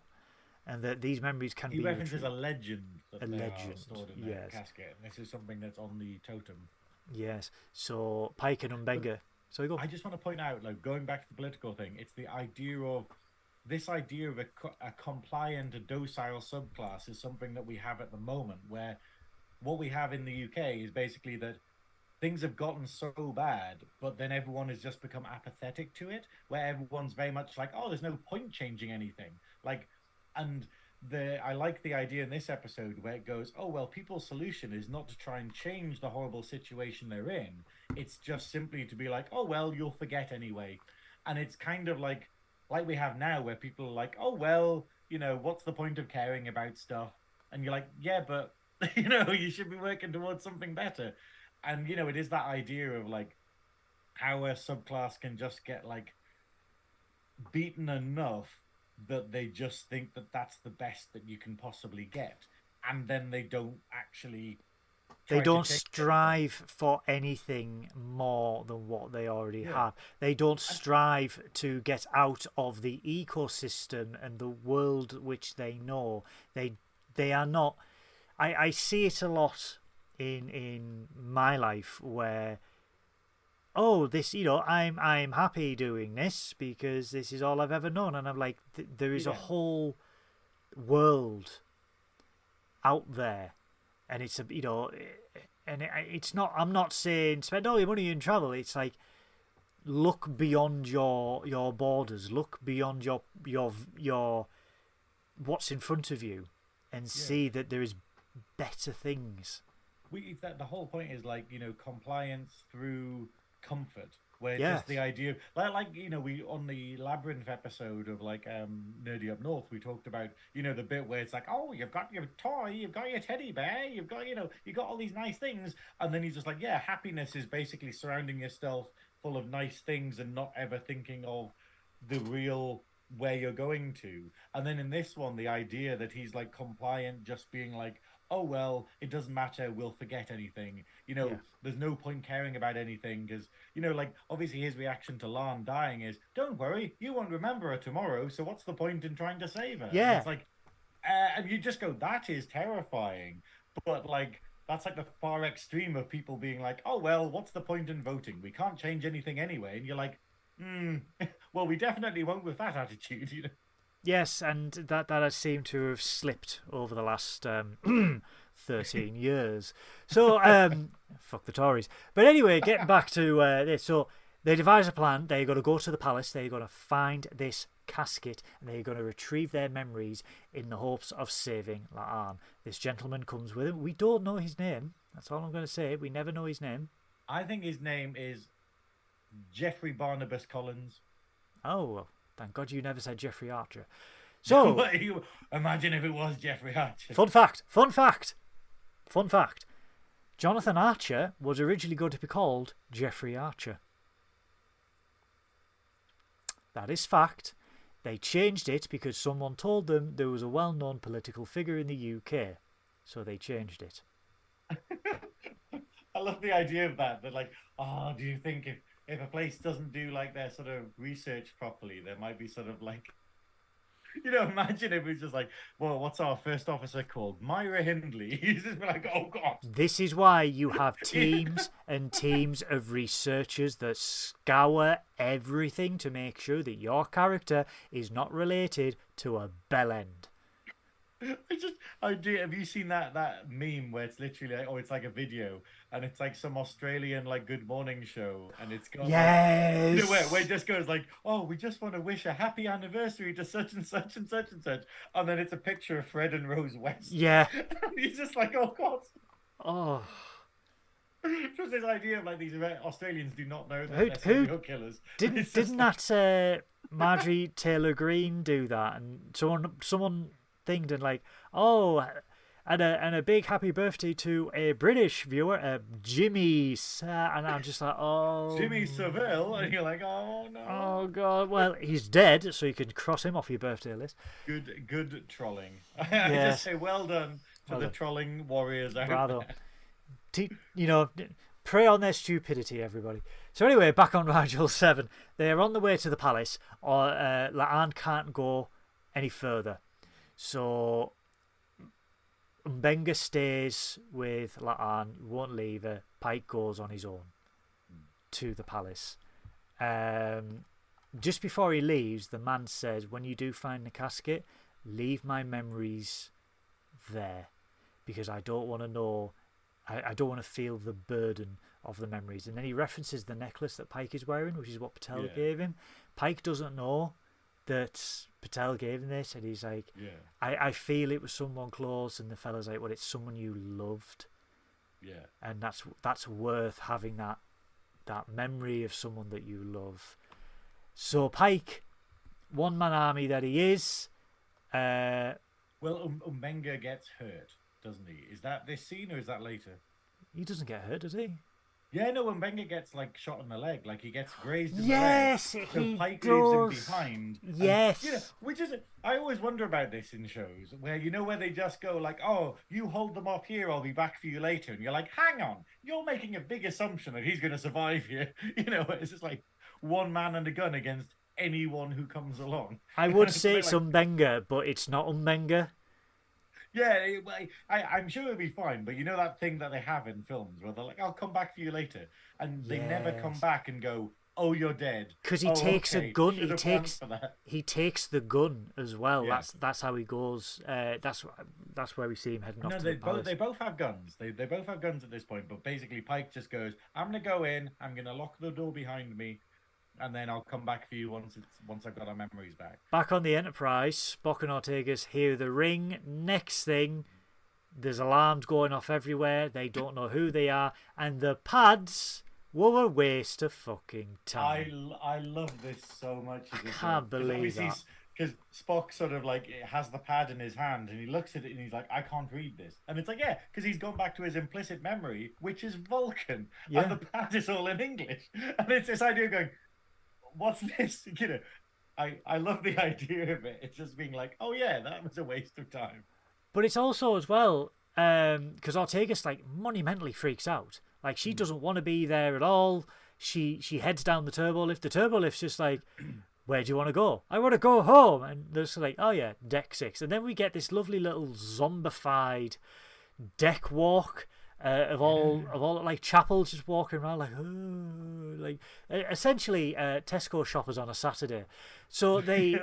and that these memories can be... He references a legend that they are stored in the casket, and this is something that's on the totem. Yes, so Pike and M'Benga... I just want to point out, going back to the political thing, it's the idea of... This idea of a compliant, a docile subclass is something that we have at the moment, where what we have in the UK is basically that things have gotten so bad, but then everyone has just become apathetic to it, where everyone's very much like, there's no point changing anything. I like the idea in this episode where it goes, people's solution is not to try and change the horrible situation they're in. It's just simply to be like, you'll forget anyway. And it's kind of like we have now where people are like, what's the point of caring about stuff? And you're like, yeah, but, you should be working towards something better. And, it is that idea of, how a subclass can just get, beaten enough that they just think that that's the best that you can possibly get. And then they don't actually They don't strive for anything more than what they already have. They don't strive to get out of the ecosystem and the world which they know. They are not... I see it a lot in my life where... Oh, this, you know, I'm happy doing this because this is all I've ever known. And I'm like, there is a whole world out there. And it's, you know, and it's not, I'm not saying spend all your money and travel. It's like, look beyond your borders, look beyond your what's in front of you and see that there is better things. The whole point is like, you know, compliance through... comfort, where just the idea of, like you know, we on the Labyrinth episode of like Nerdy Up North, we talked about, you know, the bit where it's like, oh, you've got your toy, you've got your teddy bear, you've got, you know, you got all these nice things, and then he's just like, yeah, happiness is basically surrounding yourself full of nice things and not ever thinking of the real where you're going to. And then in this one, the idea that he's like compliant, just being like, oh, well, it doesn't matter, we'll forget anything. You know, there's no point caring about anything because, you know, like, obviously his reaction to La'an dying is, don't worry, you won't remember her tomorrow, so what's the point in trying to save her? Yeah. And it's like, and you just go, that is terrifying. But, like, that's like the far extreme of people being like, oh, well, what's the point in voting? We can't change anything anyway. And you're like, well, we definitely won't with that attitude, you know. Yes, and that has seemed to have slipped over the last 13 years. So, fuck the Tories. But anyway, getting back to this. So, they devise a plan. They're going to go to the palace. They're going to find this casket. And they're going to retrieve their memories in the hopes of saving La'an. This gentleman comes with him. We don't know his name. That's all I'm going to say. We never know his name. I think his name is Jeffrey Barnabas Collins. Oh, thank God you never said Jeffrey Archer. So imagine if it was Jeffrey Archer. Fun fact. Jonathan Archer was originally going to be called Jeffrey Archer. That is fact. They changed it because someone told them there was a well-known political figure in the UK. So they changed it. I love the idea of that. They're like, oh, do you think if a place doesn't do like their sort of research properly, there might be sort of like, you know, imagine if it was just like, well, what's our first officer called? Myra Hindley. He's just been like, oh God. This is why you have teams and teams of researchers that scour everything to make sure that your character is not related to a bellend. Have you seen that meme where it's literally like, oh, it's like a video and it's like some Australian like Good Morning Show and it's got like, where it just goes like, oh, we just want to wish a happy anniversary to such and such and such and such, and then it's a picture of Fred and Rose West. He's just like, oh God. Just this idea of like these Australians do not know that they're serial killers. Didn't like... that Marjorie Taylor Greene do that, and someone thinged and like, oh, and a big happy birthday to a British viewer, Jimmy, and I'm just like, oh, Jimmy Savile, and you're like, oh no, oh God, well he's dead, so you can cross him off your birthday list. Good trolling. I just say well done to the trolling warriors out there. You know, prey on their stupidity, everybody. So anyway, back on Rigel 7, they are on the way to the palace, or La'an can't go any further. So M'Benga stays with La'an, won't leave her. Pike goes on his own to the palace. Just before he leaves, the man says, when you do find the casket, leave my memories there, because I don't want to know, I don't want to feel the burden of the memories. And then he references the necklace that Pike is wearing, which is what Patel gave him. Pike doesn't know that Patel gave him this, and he's like, I feel it was someone close, and the fella's like, well, it's someone you loved, and that's worth having, that memory of someone that you love. So Pike, one man army that he is, well, M'Benga gets hurt, doesn't he? Is that this scene or is that later? He doesn't get hurt, does he? Yeah, no, when M'Benga gets like shot in the leg, like he gets grazed in the leg. Yes, he Pike does. Leaves him behind. Yes, and, you know, which is I always wonder about this in shows where you know where they just go like, "Oh, you hold them off here, I'll be back for you later," and you're like, "Hang on, you're making a big assumption that he's going to survive here." You know, it's just like one man and a gun against anyone who comes along. I would say it's like, M'Benga, but it's not M'Benga. Yeah, I'm sure it'll be fine, but you know that thing that they have in films where they're like, "I'll come back for you later," and they never come back and go, "Oh, you're dead." Because he takes a gun. He takes the gun as well. Yeah. That's how he goes. That's where we see him heading off to the palace. They both have guns. They both have guns at this point. But basically, Pike just goes, "I'm gonna go in. I'm gonna lock the door behind me, and then I'll come back for you once I've got our memories back." Back on the Enterprise, Spock and Ortegas hear the ring. Next thing, there's alarms going off everywhere. They don't know who they are. And the pads were a waste of fucking time. I love this so much. I can't believe that. Because Spock sort of like has the pad in his hand and he looks at it and he's like, "I can't read this." And it's like, yeah, because he's gone back to his implicit memory, which is Vulcan. Yeah. And the pad is all in English. And it's this idea of going, "What's this?" You know, I love the idea of it. It's just being like, "Oh yeah, that was a waste of time." But it's also as well because Ortegas like monumentally freaks out. Like she doesn't want to be there at all. She heads down the turbo lift. The turbo lift's just like, "Where do you want to go?" "I want to go home." And they're just like, "Oh yeah, deck 6." And then we get this lovely little zombified deck walk. Of all, like Chapel just walking around like essentially Tesco shoppers on a Saturday. So they.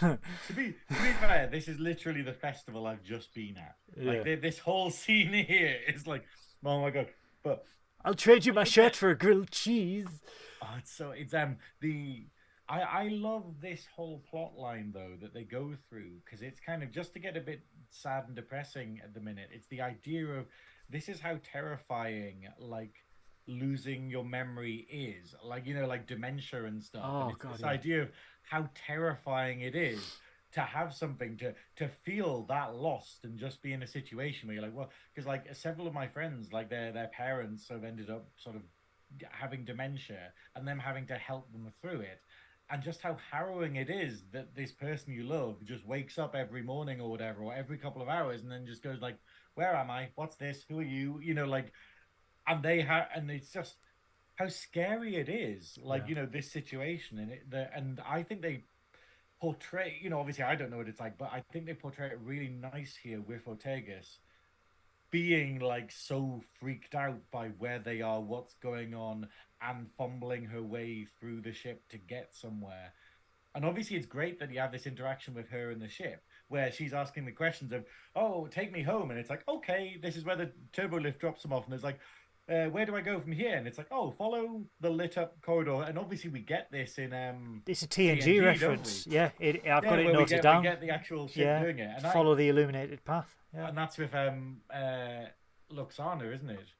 To be fair, this is literally the festival I've just been at. Yeah. Like this whole scene here is like, oh my god! But I'll trade you my shirt for a grilled cheese. Oh, I love this whole plot line, though, that they go through, because it's kind of just to get a bit sad and depressing at the minute. It's the idea of this is how terrifying, like, losing your memory is. Like, you know, like dementia and stuff. Oh, and it's God, this idea of how terrifying it is to have something, to feel that lost and just be in a situation where you're like, well, because, like, several of my friends, like, their parents have ended up sort of having dementia and them having to help them through it. And just how harrowing it is that this person you love just wakes up every morning or whatever, or every couple of hours, and then just goes like, "Where am I? What's this? Who are you?" You know, like, and it's just how scary it is, like, you know, this situation. And and I think they portray, you know, obviously I don't know what it's like, but I think they portray it really nice here with Ortegas being like so freaked out by where they are, what's going on, and fumbling her way through the ship to get somewhere. And obviously it's great that you have this interaction with her in the ship where she's asking the questions of, "Oh, take me home," and it's like, "Okay, this is where the turbo lift drops them off," and it's like, "Where do I go from here?" And it's like, "Oh, follow the lit up corridor." And obviously we get this in it's a TNG reference. Yeah, I've got it noted down. We get the actual ship doing it. And follow the illuminated path. Yeah. And that's with Luxana, isn't it?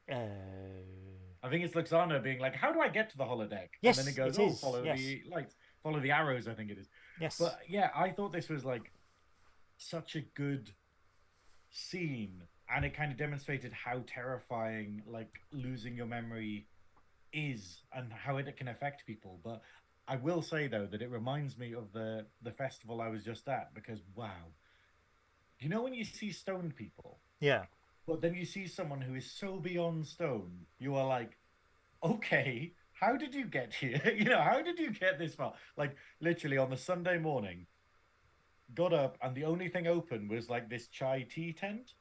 I think it's Luxana being like, "How do I get to the holodeck?" Yes, and then it goes, "Oh, follow the lights, follow the arrows," I think it is. Yes. But yeah, I thought this was like such a good scene, and it kind of demonstrated how terrifying like losing your memory is and how it can affect people. But I will say though that it reminds me of the festival I was just at, because wow, you know when you see stoned people? Yeah. But then you see someone who is so beyond stone, you are like, "Okay, how did you get here?" You know, how did you get this far? Like, literally on the Sunday morning, got up, and the only thing open was, like, this chai tea tent.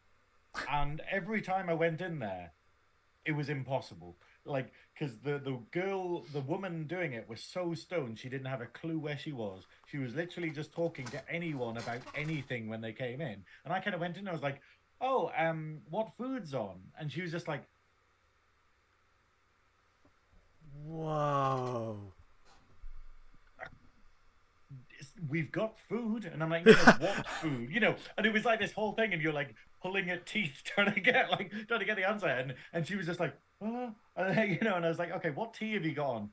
And every time I went in there, it was impossible. Like, because the woman doing it was so stoned, she didn't have a clue where she was. She was literally just talking to anyone about anything when they came in. And I kind of went in and I was like, "Oh, what food's on?" And she was just like, "Whoa, we've got food," and I'm like, "No, what food?" You know, and it was like this whole thing, and you're like pulling at teeth trying to get the answer, and she was just like, "Oh," and, you know, and I was like, "Okay, what tea have you got on?"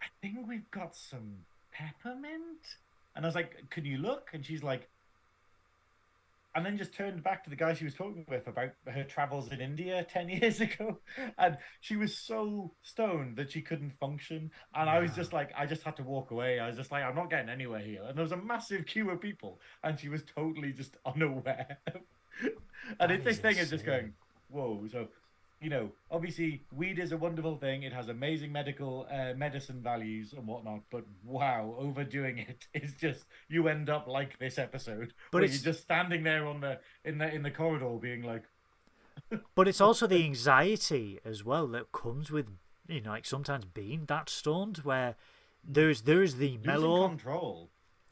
"I think we've got some peppermint," and I was like, "Can you look?" And she's like, and then just turned back to the guy she was talking with about her travels in India 10 years ago. And she was so stoned that she couldn't function. And yeah. I was just like, I just had to walk away. I was just like, I'm not getting anywhere here. And there was a massive queue of people. And she was totally just unaware. And it's this thing of just going, whoa. So, you know, obviously weed is a wonderful thing. It has amazing medical medicine values and whatnot. But wow, overdoing it is just, you end up like this episode. But it's... you're just standing there on the in the corridor being like. But it's also the anxiety as well that comes with, you know, like sometimes being that stoned, where there is the mellow control.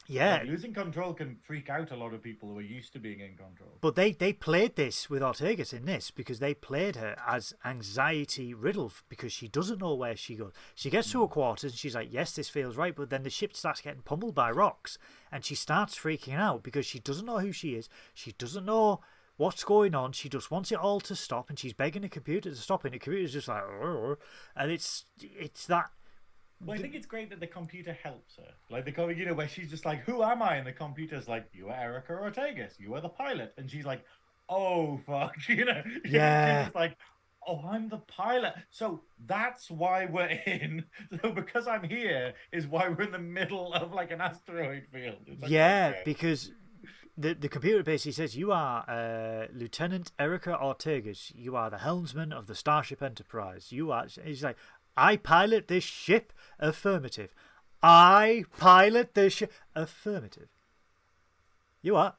Yeah. Like, losing control can freak out a lot of people who are used to being in control. But they played this with Ortegas in this, because they played her as anxiety riddled, because she doesn't know where she goes. She gets to her quarters and she's like, yes, this feels right. But then the ship starts getting pummeled by rocks and she starts freaking out because she doesn't know who she is. She doesn't know what's going on. She just wants it all to stop, and she's begging the computer to stop. And the computer's just like, oh. And it's that. Well, I think it's great that the computer helps her. Like, the, you know, where she's just like, who am I? And the computer's like, you are Erica Ortegas. You are the pilot. And she's like, oh, fuck. You know? Yeah. She's like, oh, I'm the pilot. So that's why we're in. So because I'm here is why we're in the middle of, like, an asteroid field. Like, yeah, okay. Because the computer basically says, you are Lieutenant Erica Ortegas. You are the helmsman of the Starship Enterprise. You are... He's like... I pilot this ship. Affirmative. I pilot this ship. Affirmative. You are.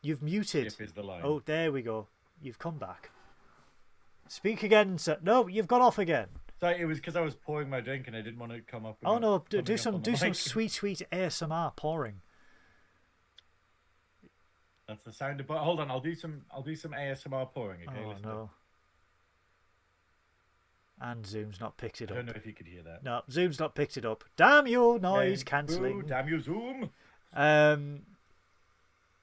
You've muted. Ship is the line. Oh, there we go. You've come back. Speak again, sir. No, you've gone off again. Sorry, it was because I was pouring my drink and I didn't want to come up. Oh no, do some sweet ASMR pouring. That's the sound of. Hold on, I'll do some ASMR pouring. Okay, oh no. And Zoom's not picked it up. I don't know if you could hear that. No, Zoom's not picked it up. Damn you, noise cancelling. Ooh, damn you, Zoom.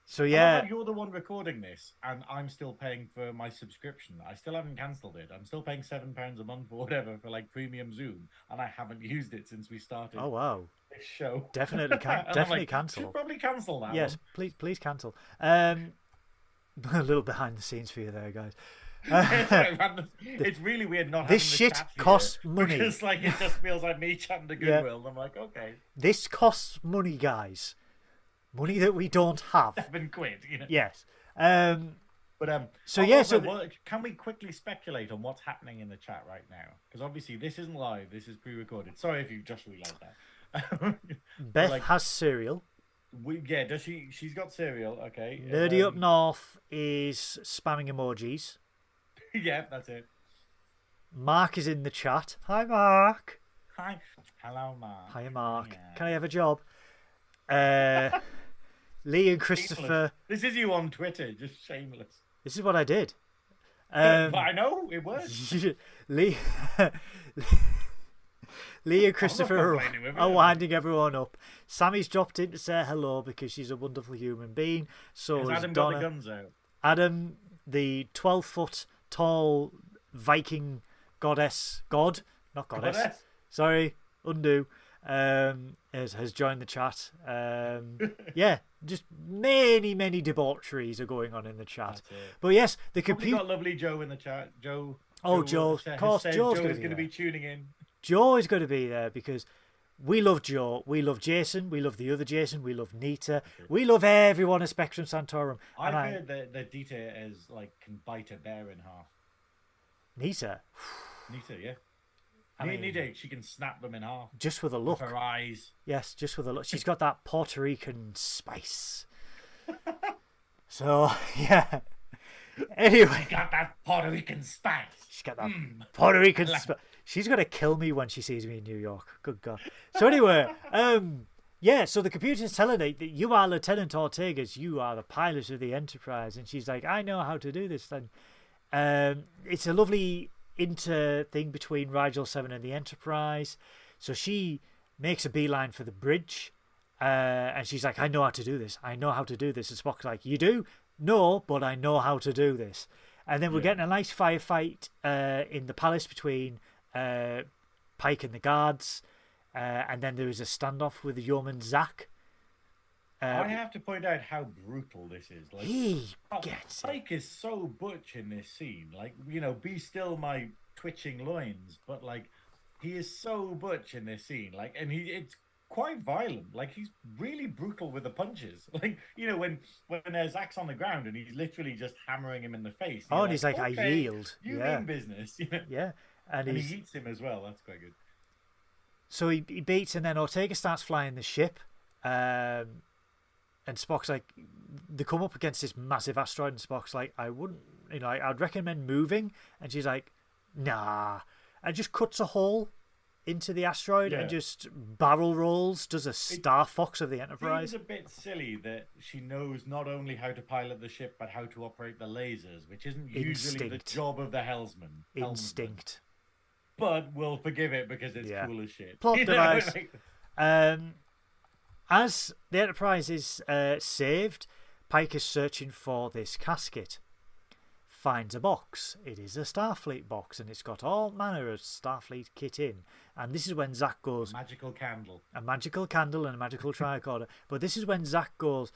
So, yeah. You're the one recording this, and I'm still paying for my subscription. I still haven't cancelled it. I'm still paying £7 a month or whatever for, like, premium Zoom, and I haven't used it since we started. Oh, wow. This show. Definitely, definitely cancel. You should probably cancel that. Yes, please cancel. A little behind the scenes for you there, guys. It's really weird not having this shit costs money. Because like it just feels like me chatting to Goodwill. Yeah. I'm like, okay. This costs money, guys. Money that we don't have. £7, you know. Yes. Can we quickly speculate on what's happening in the chat right now? Because obviously this isn't live. This is pre-recorded. Sorry if you just realized that. Beth has cereal. Does she? She's got cereal. Okay. Nerdy up north is spamming emojis. Yeah, that's it. Mark is in the chat. Hi, Mark. Hi. Hello, Mark. Hi, Mark. Yeah. Can I have a job? Lee and Christopher. Shameless. This is you on Twitter, just shameless. This is what I did. But I know, it works. Lee and Christopher are winding everyone up. Sammy's dropped in to say hello because she's a wonderful human being. So is Adam Donna. Got the guns out? Adam, the 12-foot... tall Viking goddess. Sorry, undo. Has joined the chat. Just many debaucheries are going on in the chat. But yes, the computer. Got lovely Joe in the chat. Joe. Oh, Joe. Of course, Joe is going to be tuning in. Joe is going to be there because we love Joe. We love Jason. We love the other Jason. We love Nita. We love everyone at Spectrum Sanctorum. I've heard that Nita is like can bite a bear in half. Nita? Nita, yeah. Nita, she can snap them in half. Just with a look. With her eyes. Yes, just with a look. She's got that Puerto Rican spice. So, yeah. Anyway. She's got that Puerto Rican spice. She's got that Puerto Rican spice. She's going to kill me when she sees me in New York. Good God. So anyway, so the computer's telling her that you are Lieutenant Ortegas. You are the pilot of the Enterprise. And she's like, I know how to do this then. It's a lovely inter-thing between Rigel 7 and the Enterprise. So she makes a beeline for the bridge. And she's like, I know how to do this. I know how to do this. And Spock's like, you do? No, but I know how to do this. And then we're getting a nice firefight in the palace between... Pike and the guards, and then there is a standoff with Yeoman Zack, I have to point out how brutal this is. Like, he gets Pike is so butch in this scene. Like, you know, be still my twitching loins. But like, he is so butch in this scene. Like, and it's quite violent. Like, he's really brutal with the punches. Like, you know, when there's Zack's on the ground and he's literally just hammering him in the face. Oh, and he's like, okay, I yield. You mean business. You know? Yeah. And he eats him as well. That's quite good. So he beats, and then Ortegas starts flying the ship. And Spock's like, they come up against this massive asteroid, and Spock's like, I wouldn't, you know, I'd recommend moving. And she's like, nah. And just cuts a hole into the asteroid and just barrel rolls, does a Star Fox of the Enterprise. Seems a bit silly that she knows not only how to pilot the ship, but how to operate the lasers, which isn't usually the job of the helmsman. Instinct. But we'll forgive it because it's cool as shit. Plot device. As the Enterprise is saved, Pike is searching for this casket. Finds a box. It is a Starfleet box, and it's got all manner of Starfleet kit in. And this is when Zack goes... A magical candle and a magical tricorder. But this is when Zack goes,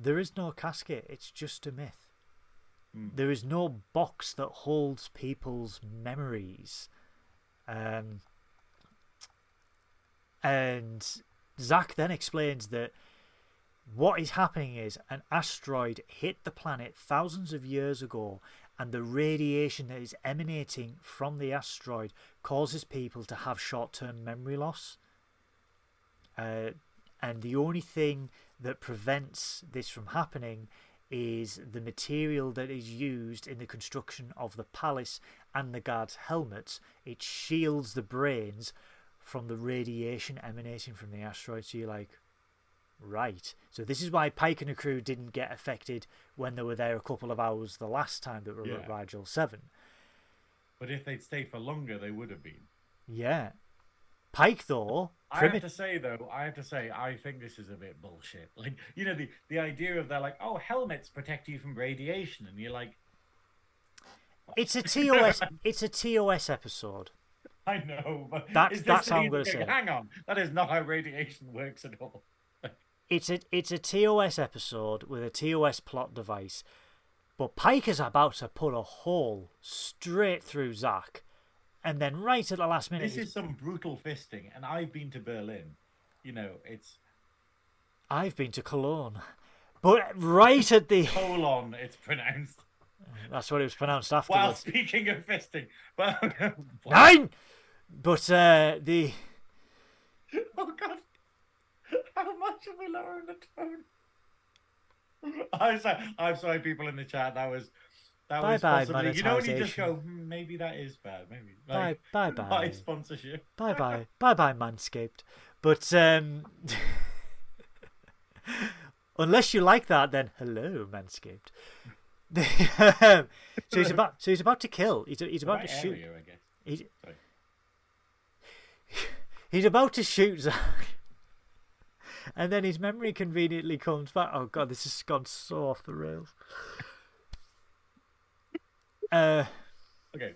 there is no casket. It's just a myth. Mm. There is no box that holds people's memories. And Zack then explains that what is happening is an asteroid hit the planet thousands of years ago, and the radiation that is emanating from the asteroid causes people to have short-term memory loss. And the only thing that prevents this from happening is the material that is used in the construction of the palace and the guards' helmets. It shields the brains from the radiation emanating from the asteroid. So you're like, right. So this is why Pike and her crew didn't get affected when they were there a couple of hours the last time that we were at Rigel 7. But if they'd stayed for longer, they would have been. Yeah. Pike, though... I have to say, I think this is a bit bullshit. Like, you know, the idea of they're like, oh, helmets protect you from radiation, and you're like... What? It's a TOS episode. I know, but that's how I'm going to say it. Hang on, that is not how radiation works at all. It's a TOS episode with a TOS plot device, but Pike is about to put a hole straight through Zack, and then right at the last minute, this is some brutal fisting. And I've been to Berlin, you know. I've been to Cologne, but right at the colon, it's pronounced. That's what it was pronounced afterwards. Well, speaking of fisting, but nine. But the oh god, how much are we lowering the tone? I'm sorry, people in the chat. That was possibly. You know when you just go, maybe that is bad. Maybe like, bye sponsorship. Bye Manscaped. But unless you like that, then hello Manscaped. So he's about to kill. He's about to shoot. I guess. He's about to shoot Zack, and then his memory conveniently comes back. Oh god, this has gone so off the rails. Okay,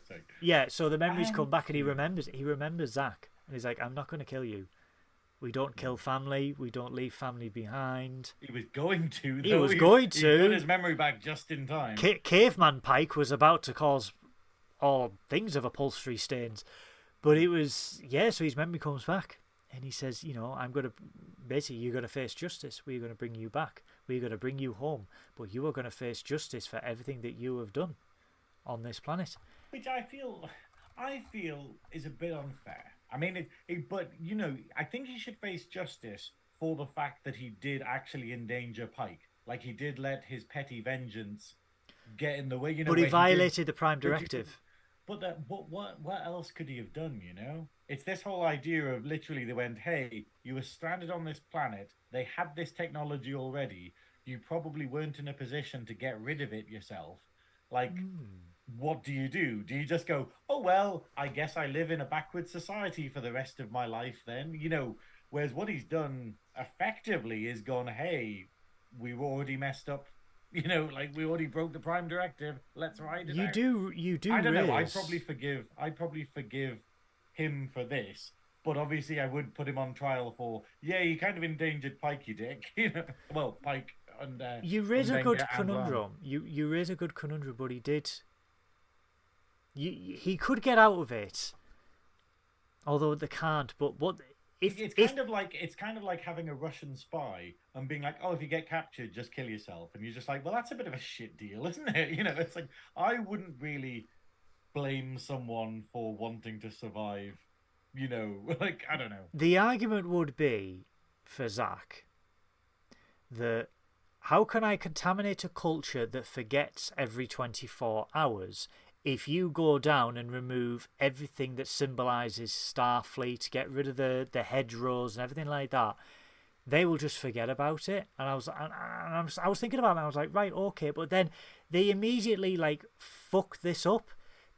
sorry. Yeah, so the memories come back, and he remembers Zack, and he's like, "I'm not going to kill you. We don't kill family. We don't leave family behind." He was going to. Though. He was going to. He got his memory back just in time. Caveman Pike was about to cause all things of upholstery stains, but it was so his memory comes back, and he says, "You know, I'm going to. Basically, you're going to face justice. We're going to bring you back. We're going to bring you home. But you are going to face justice for everything that you have done on this planet." Which I feel is a bit unfair. I mean, but, you know, I think he should face justice for the fact that he did actually endanger Pike. Like, he did let his petty vengeance get in the way. You know, but he violated the Prime Directive. But what else could he have done, you know? It's this whole idea of literally they went, hey, you were stranded on this planet. They had this technology already. You probably weren't in a position to get rid of it yourself. Like... Mm. What do? Do you just go, oh, well, I guess I live in a backward society for the rest of my life then? You know, whereas what he's done effectively is gone, hey, we've already messed up. You know, like, we already broke the Prime Directive. Let's ride it out. You do. I don't know. I'd probably forgive him for this But obviously, I would put him on trial for, yeah, you kind of endangered Pike, you dick. Well, Pike and... you raise a good conundrum. You raise a good conundrum, but he did... He could get out of it. Although they can't, but what... It's kind of like having a Russian spy and being like, oh, if you get captured, just kill yourself. And you're just like, well, that's a bit of a shit deal, isn't it? You know, it's like, I wouldn't really blame someone for wanting to survive. You know, like, I don't know. The argument would be for Zack that how can I contaminate a culture that forgets every 24 hours if you go down and remove everything that symbolises Starfleet, get rid of the hedgerows and everything like that, they will just forget about it. And I was thinking about it, and I was like, right, okay. But then they immediately, like, fuck this up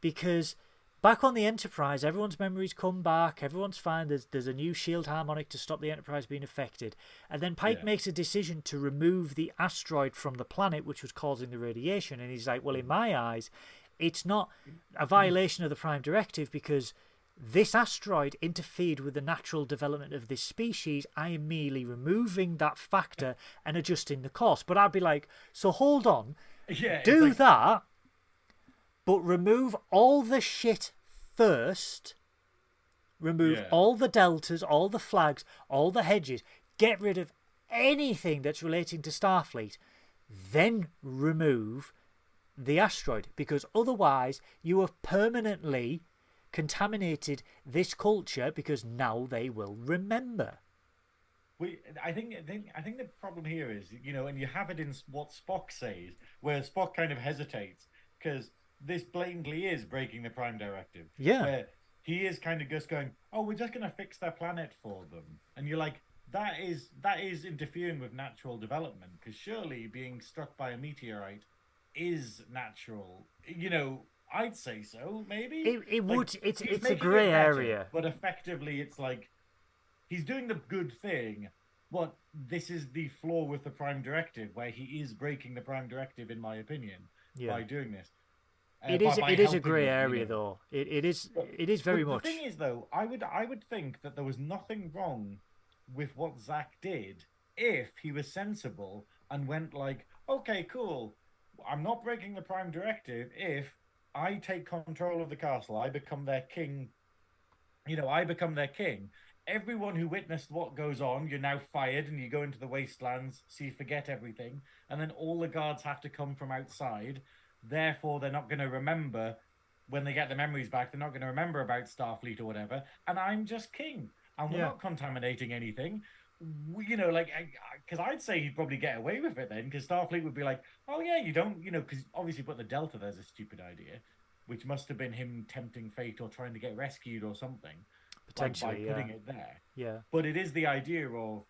because... Back on the Enterprise, everyone's memories come back, everyone's fine, there's a new shield harmonic to stop the Enterprise being affected. And then Pike makes a decision to remove the asteroid from the planet, which was causing the radiation. And he's like, well, in my eyes, it's not a violation of the Prime Directive because this asteroid interfered with the natural development of this species. I am merely removing that factor and adjusting the cost. But I'd be like, so hold on, do like... that, but remove all the shit first, remove all the deltas, all the flags, all the hedges, get rid of anything that's relating to Starfleet, then remove the asteroid, because otherwise you have permanently contaminated this culture because now they will remember. I think the problem here is, you know, and you have it in what Spock says, where Spock kind of hesitates because this blatantly is breaking the Prime Directive. Yeah. Where he is kind of just going, oh, we're just going to fix their planet for them. And you're like, that is interfering with natural development because surely being struck by a meteorite is natural. You know, I'd say so, maybe. It like, would. It's a grey area. But effectively, it's like, he's doing the good thing, but this is the flaw with the Prime Directive, where he is breaking the Prime Directive, in my opinion, by doing this. It is a grey area, though. It is very much. The thing is, though, I would think that there was nothing wrong with what Zack did if he was sensible and went like, okay, cool, I'm not breaking the Prime Directive if I take control of the castle, I become their king. You know, I become their king. Everyone who witnessed what goes on, you're now fired and you go into the wastelands, so you forget everything, and then all the guards have to come from outside. Therefore, they're not going to remember when they get the memories back. They're not going to remember about Starfleet or whatever. And I'm just king. And we're not contaminating anything. We, you know, like, because I'd say he'd probably get away with it then, because Starfleet would be like, oh, yeah, you don't, you know, because obviously put the Delta there's a stupid idea, which must have been him tempting fate or trying to get rescued or something. Potentially, like, by putting it there. Yeah. But it is the idea of,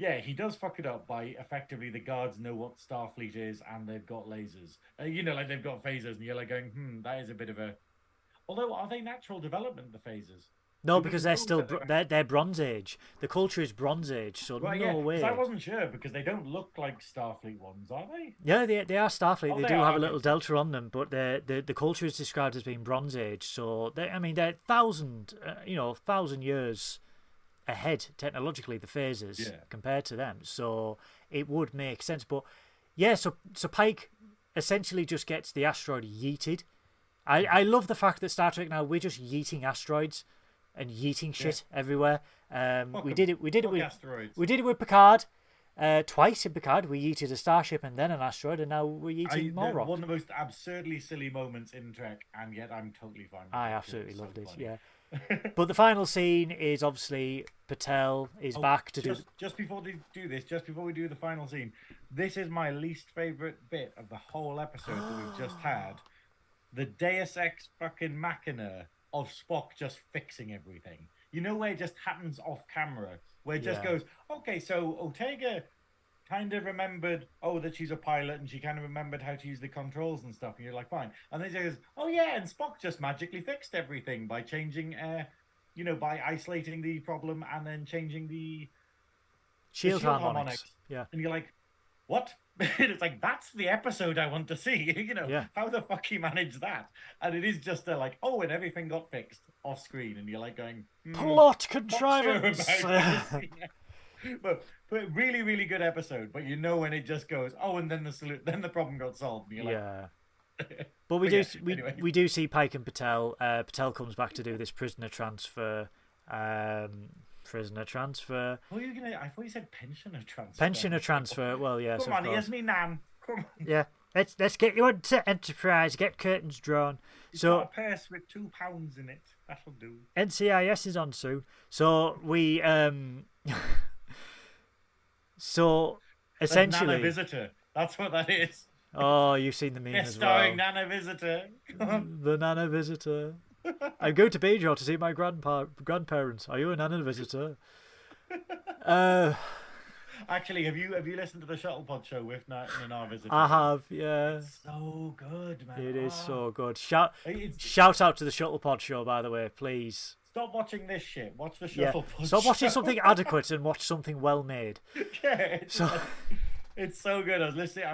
yeah, he does fuck it up by effectively the guards know what Starfleet is and they've got lasers. You know, like they've got phasers and you're like going, that is a bit of a... Although, are they natural development, the phasers? No, because they're still... They're Bronze Age. The culture is Bronze Age, so right, no way. I wasn't sure because they don't look like Starfleet ones, are they? Yeah, they are Starfleet. They do have a little delta on them, but the culture is described as being Bronze Age. So, they're thousand years... ahead technologically, the phases compared to them, so it would make sense. But yeah, so Pike essentially just gets the asteroid yeeted. I love the fact that Star Trek now we're just yeeting asteroids and yeeting shit everywhere. We did it with Picard twice. In Picard, we yeeted a starship and then an asteroid, and now we're yeeting more rock. One of the most absurdly silly moments in Trek, and yet I'm totally fine with it. I absolutely loved it. Yeah. But the final scene is obviously Batel is back to do... Just before we do the final scene, this is my least favourite bit of the whole episode that we've just had. The Deus Ex fucking machina of Spock just fixing everything. You know where it just happens off camera, where it just goes, okay, so Ortega kind of remembered, that she's a pilot and she kind of remembered how to use the controls and stuff. And you're like, fine. And then she goes, and Spock just magically fixed everything by changing, by isolating the problem and then changing the shield harmonics. Yeah. And you're like, what? It's like, that's the episode I want to see. You know, yeah. How the fuck he managed that? And it is just like, oh, and everything got fixed off screen, and you're like going, plot contrivance. But really, really good episode. But you know when it just goes, oh, and then the problem got solved. And you're like, but we do see Pike and Batel. Batel comes back to do this prisoner transfer. What are you gonna? I thought you said pensioner transfer. Pensioner transfer. Well, yeah. Come on, here's me, Nan. Come on. Yeah, let's get you onto Enterprise. Get curtains drawn. It's so got a purse with £2 in it. That'll do. NCIS is on soon. So we so essentially, Nana Visitor. That's what that is. Oh, you've seen the meme as well. Starring Nana Visitor. The Nana Visitor. I go to Bajor to see my grandparents. Are you a Nana Visitor? Actually, have you listened to the Shuttle Pod Show with Nana Visitor? I have, yeah. It's so good, man. It is so good. Shout out to the Shuttle Pod Show, by the way, please. Stop watching this shit. Watch the Shuttle Pod Show. Stop watching something adequate and watch something well made. Yeah. So... It's so good. I was listening.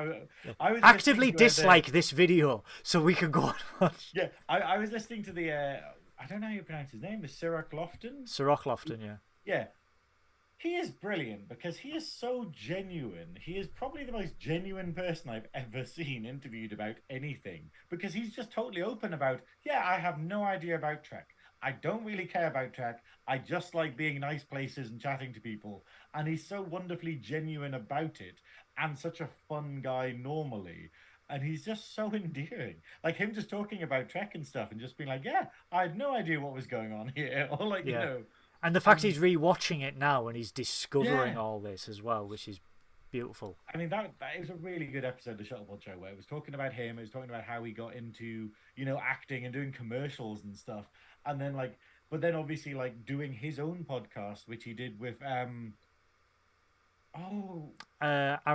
I was actively listening dislike this video so we can go on and watch. Yeah, I was listening to the, I don't know how you pronounce his name, is Sirach Lofton? Sirach Lofton, yeah. Yeah. He is brilliant because he is so genuine. He is probably the most genuine person I've ever seen interviewed about anything because he's just totally open about, I have no idea about Trek. I don't really care about Trek. I just like being in nice places and chatting to people. And he's so wonderfully genuine about it. And such a fun guy normally. And he's just so endearing. Like him just talking about Trek and stuff and just being like, yeah, I had no idea what was going on here. Or like, you know. And the fact he's rewatching it now and he's discovering all this as well, which is beautiful. I mean, that is a really good episode of the Shuttle Pod Show where it was talking about him. It was talking about how he got into, acting and doing commercials and stuff. And then but then obviously doing his own podcast, which he did with, Aaron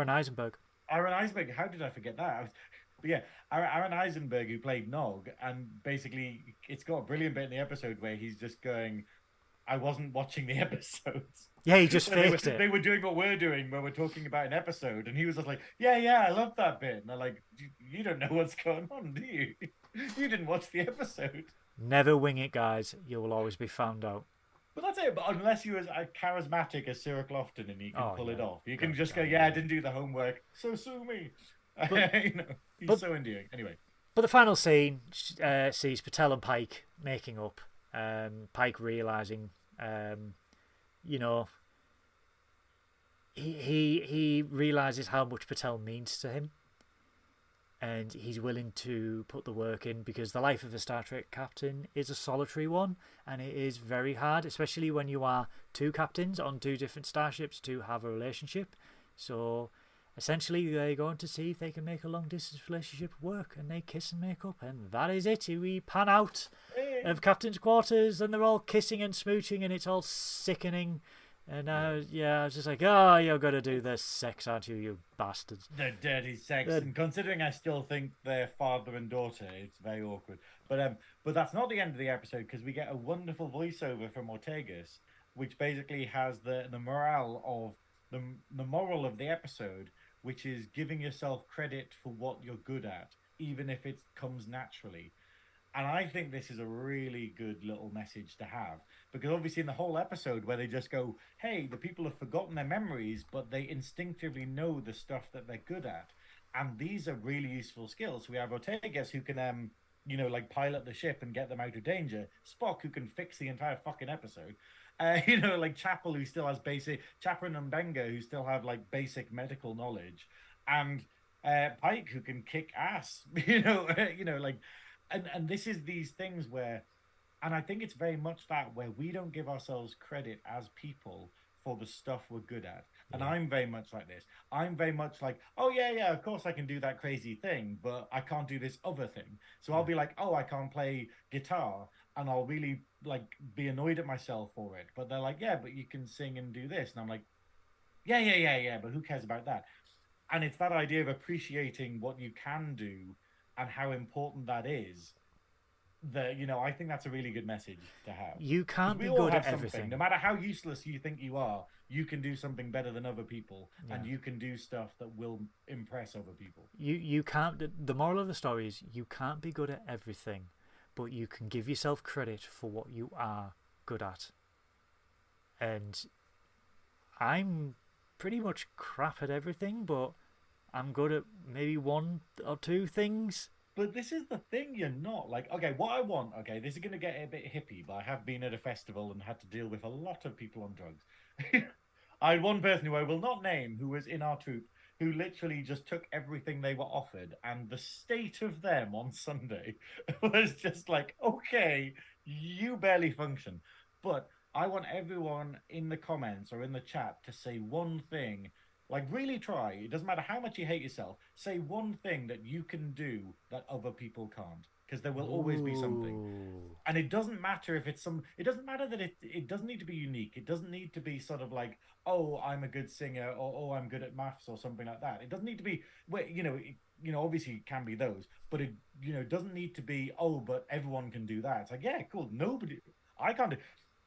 Eisenberg. Aaron Eisenberg. How did I forget that? Aaron Eisenberg, who played Nog, and basically it's got a brilliant bit in the episode where he's just going, I wasn't watching the episodes. Yeah, he just faked it. They were doing what we're doing when we're talking about an episode, and he was just like, yeah, I love that bit. And they're like, you don't know what's going on, do you? You didn't watch the episode. Never wing it, guys. You will always be found out. But that's it. But unless you're as charismatic as Sirach Lofton and you can pull it off, you can just go, I didn't do the homework, so sue me. But, he's so endearing. Anyway. But the final scene sees Batel and Pike making up. Pike realising, he realises how much Batel means to him. And he's willing to put the work in because the life of a Star Trek captain is a solitary one, and it is very hard, especially when you are two captains on two different starships, to have a relationship. So essentially they're going to see if they can make a long distance relationship work, and they kiss and make up, and that is it. We pan out of captain's quarters and they're all kissing and smooching and it's all sickening. And I was just like, oh, you're going to do this sex, aren't you, you bastards? The dirty sex. And considering I still think they're father and daughter, it's very awkward. But that's not the end of the episode, because we get a wonderful voiceover from Ortegas, which basically has the moral of the episode, which is giving yourself credit for what you're good at, even if it comes naturally. And I think this is a really good little message to have, because obviously in the whole episode where they just go, hey, the people have forgotten their memories, but they instinctively know the stuff that they're good at. And these are really useful skills. We have Ortegas, who can, pilot the ship and get them out of danger. Spock, who can fix the entire fucking episode. Chapel, who still has Chapel and M'Benga, who still have basic medical knowledge. And Pike, who can kick ass, And this is these things where, and I think it's very much that, where we don't give ourselves credit as people for the stuff we're good at. And I'm very much like this. I'm very much like, oh, yeah, of course I can do that crazy thing, but I can't do this other thing. So I'll be like, oh, I can't play guitar. And I'll really be annoyed at myself for it. But they're like, yeah, but you can sing and do this. And I'm like, yeah, but who cares about that? And it's that idea of appreciating what you can do and how important that is, that, you know, I think that's a really good message to have. You can't be good at everything. No matter how useless you think you are, you can do something better than other people, and you can do stuff that will impress other people. You can't. The moral of the story is you can't be good at everything, but you can give yourself credit for what you are good at. And I'm pretty much crap at everything, but I'm good at maybe one or two things. But this is the thing, you're not. Like, okay, what I want, okay, this is going to get a bit hippie, but I have been at a festival and had to deal with a lot of people on drugs. I had one person who I will not name who was in our troop who literally just took everything they were offered, and the state of them on Sunday was just like, okay, you barely function. But I want everyone in the comments or in the chat to say one thing. Like, really try. It doesn't matter how much you hate yourself. Say one thing that you can do that other people can't, because there will always be something. And it doesn't matter if it's some... It doesn't matter that it doesn't need to be unique. It doesn't need to be sort of like, oh, I'm a good singer, or oh, I'm good at maths, or something like that. It doesn't need to be... Well, you know, obviously it can be those, but it, you know, doesn't need to be, oh, but everyone can do that. It's like, yeah, cool. Nobody... I can't do...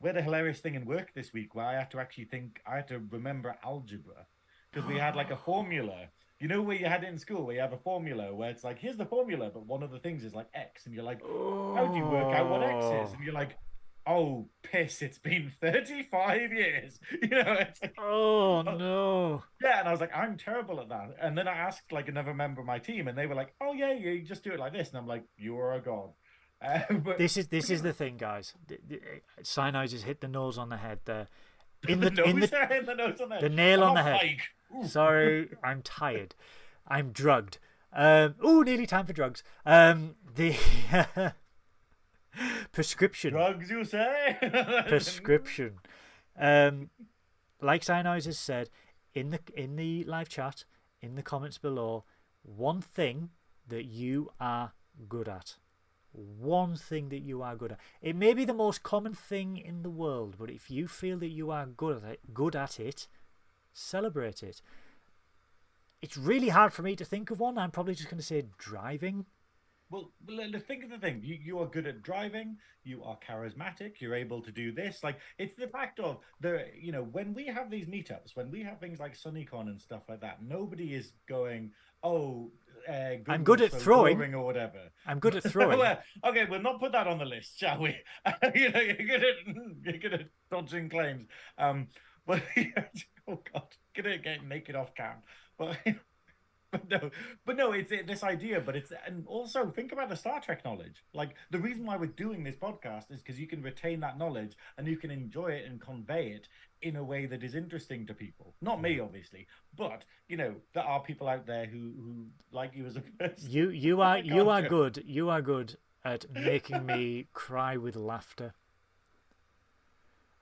We had a hilarious thing in work this week where I had to actually think... I had to remember algebra. Because we had like a formula, you know, where you had it in school, where you have a formula where it's like, here's the formula, but one of the things is like X, and you're like, how do you work out what X is? And you're like, oh, piss, it's been 35 years. You know, it's like, oh no. Yeah, and I was like, I'm terrible at that. And then I asked like another member of my team, and they were like, oh yeah, you just do it like this. And I'm like, you are a god. But... This is the thing, guys. Synoiz has hit the nose on the head there. The nail on the head. Sorry, I'm tired. I'm drugged. Nearly time for drugs. The prescription. Drugs, you say? Prescription. Like Synoiz has said, in the live chat, in the comments below, one thing that you are good at. One thing that you are good at. It may be the most common thing in the world, but if you feel that you are good at it, celebrate it. It's really hard for me to think of one. I'm probably just going to say driving. Well, think of the thing. You are good at driving. You are charismatic. You're able to do this. Like, it's the fact of the, you know, when we have these meetups, when we have things like SunnyCon and stuff like that, nobody is going, I'm good at throwing or whatever. I'm good at throwing. Okay, we'll not put that on the list, shall we? You know, you're good at dodging claims. But oh god, good at getting naked off cam. But no, it's this idea. But it's, and also think about the Star Trek knowledge. Like, the reason why we're doing this podcast is because you can retain that knowledge and you can enjoy it and convey it in a way that is interesting to people. Not me, obviously, but you know, there are people out there who like you as a person. You are good. You are good at making me cry with laughter.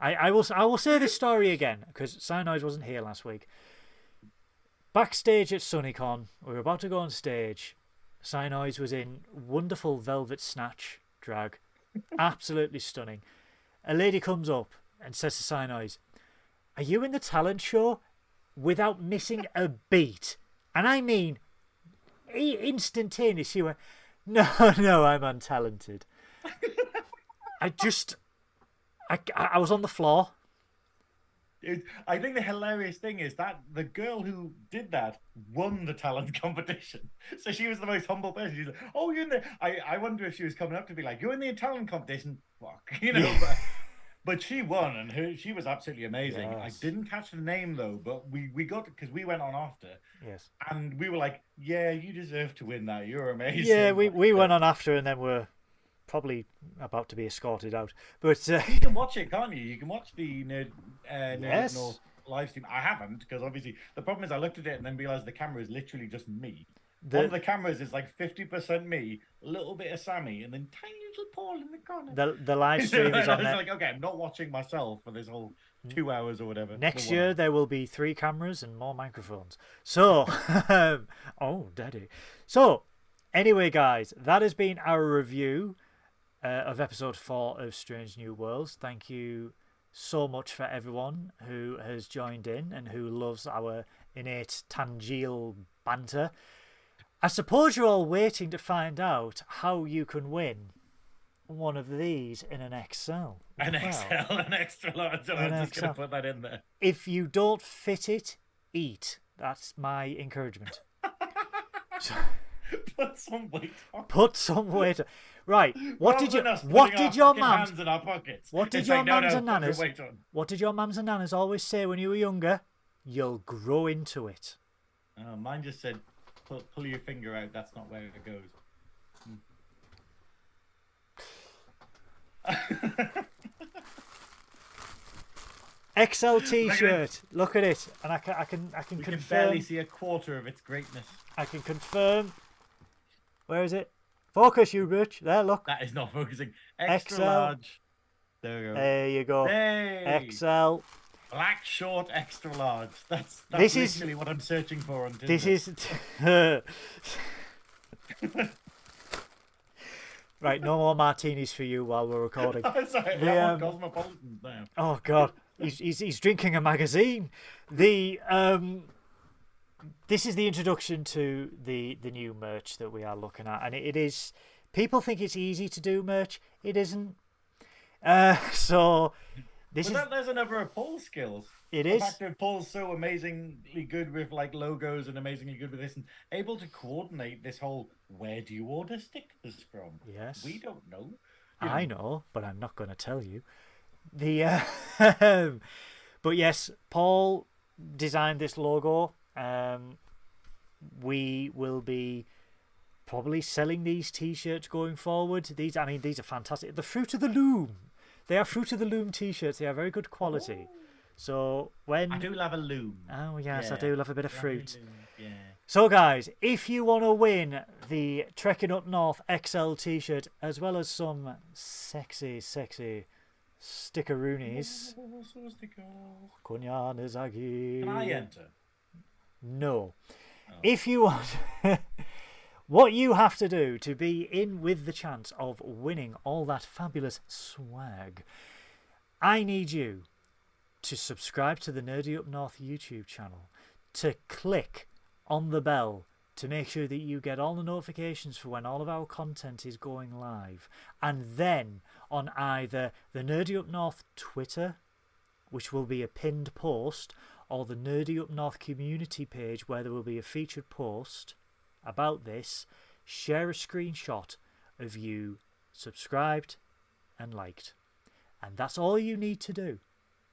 I will say this story again because Synoiz wasn't here last week. Backstage at SunnyCon, we were about to go on stage. Synoiz was in wonderful velvet snatch drag. Absolutely stunning. A lady comes up and says to Synoiz, "Are you in the talent show?" Without missing a beat. And I mean, instantaneous. She went, no, I'm untalented. I was on the floor. I think the hilarious thing is that the girl who did that won the talent competition. So she was the most humble person. She's like, oh, you're in the... I wonder if she was coming up to be like, you're in the talent competition? Fuck. You know, but she won, and she was absolutely amazing. Yes. I didn't catch the name, though, but we got... Because we went on after. Yes. And we were like, yeah, you deserve to win that. You're amazing. Yeah, we went on after, and then we're... probably about to be escorted out, but you can watch it, can't you? You can watch the Nerd yes. North live stream. I haven't, because obviously the problem is I looked at it and then realized the camera is literally just me. One of the cameras is like 50% me, a little bit of Sammy, and then tiny little Paul in the corner. The live stream is on. Like, okay, I'm not watching myself for this whole 2 hours or whatever. Next year there will be 3 cameras and more microphones. So, oh daddy. So anyway, guys, that has been our review. Of episode 4 of Strange New Worlds. Thank you so much for everyone who has joined in and who loves our innate Tangeal banter. I suppose you're all waiting to find out how you can win one of these in an XL. An extra large. I'm just going to put that in there. If you don't fit it, eat. That's my encouragement. Put some weight on. Right. What did your mums and nanas always say when you were younger? You'll grow into it. Oh, mine just said, pull your finger out. That's not where it goes. XL T-shirt. Look at it, and I can confirm. We can barely see a quarter of its greatness. I can confirm. Where is it? Focus, you bitch. There, look. That is not focusing. Extra XL. Large. There we go. There you go. Hey. XL. Black short extra large. That's literally what I'm searching for on Tinder. Right, no more martinis for you while we're recording. Oh, sorry, Cosmopolitan now. Oh God, he's drinking a magazine. This is the introduction to the new merch that we are looking at, and it is. People think it's easy to do merch. It isn't. There's another of Paul's skills. It is. The fact that Paul's so amazingly good with like logos and amazingly good with this, and able to coordinate this whole. Where do you order stickers from? Yes, we don't know. I know, but I'm not going to tell you. But yes, Paul designed this logo. We will be probably selling these T-shirts going forward. These are fantastic. The Fruit of the Loom. They are Fruit of the Loom T-shirts. They are very good quality. Ooh. So when I do love a loom. Oh yes, yeah. I do love a bit of fruit. Yeah. So guys, if you want to win the Trekking Up North XL T-shirt as well as some sexy stickeroonies, can I enter? No. Oh. If you want, what you have to do to be in with the chance of winning all that fabulous swag, I need you to subscribe to the Nerdy Up North YouTube channel, to click on the bell to make sure that you get all the notifications for when all of our content is going live. And then on either the Nerdy Up North Twitter, which will be a pinned post, or the Nerdy Up North community page where there will be a featured post about this, share a screenshot of you subscribed and liked. And that's all you need to do.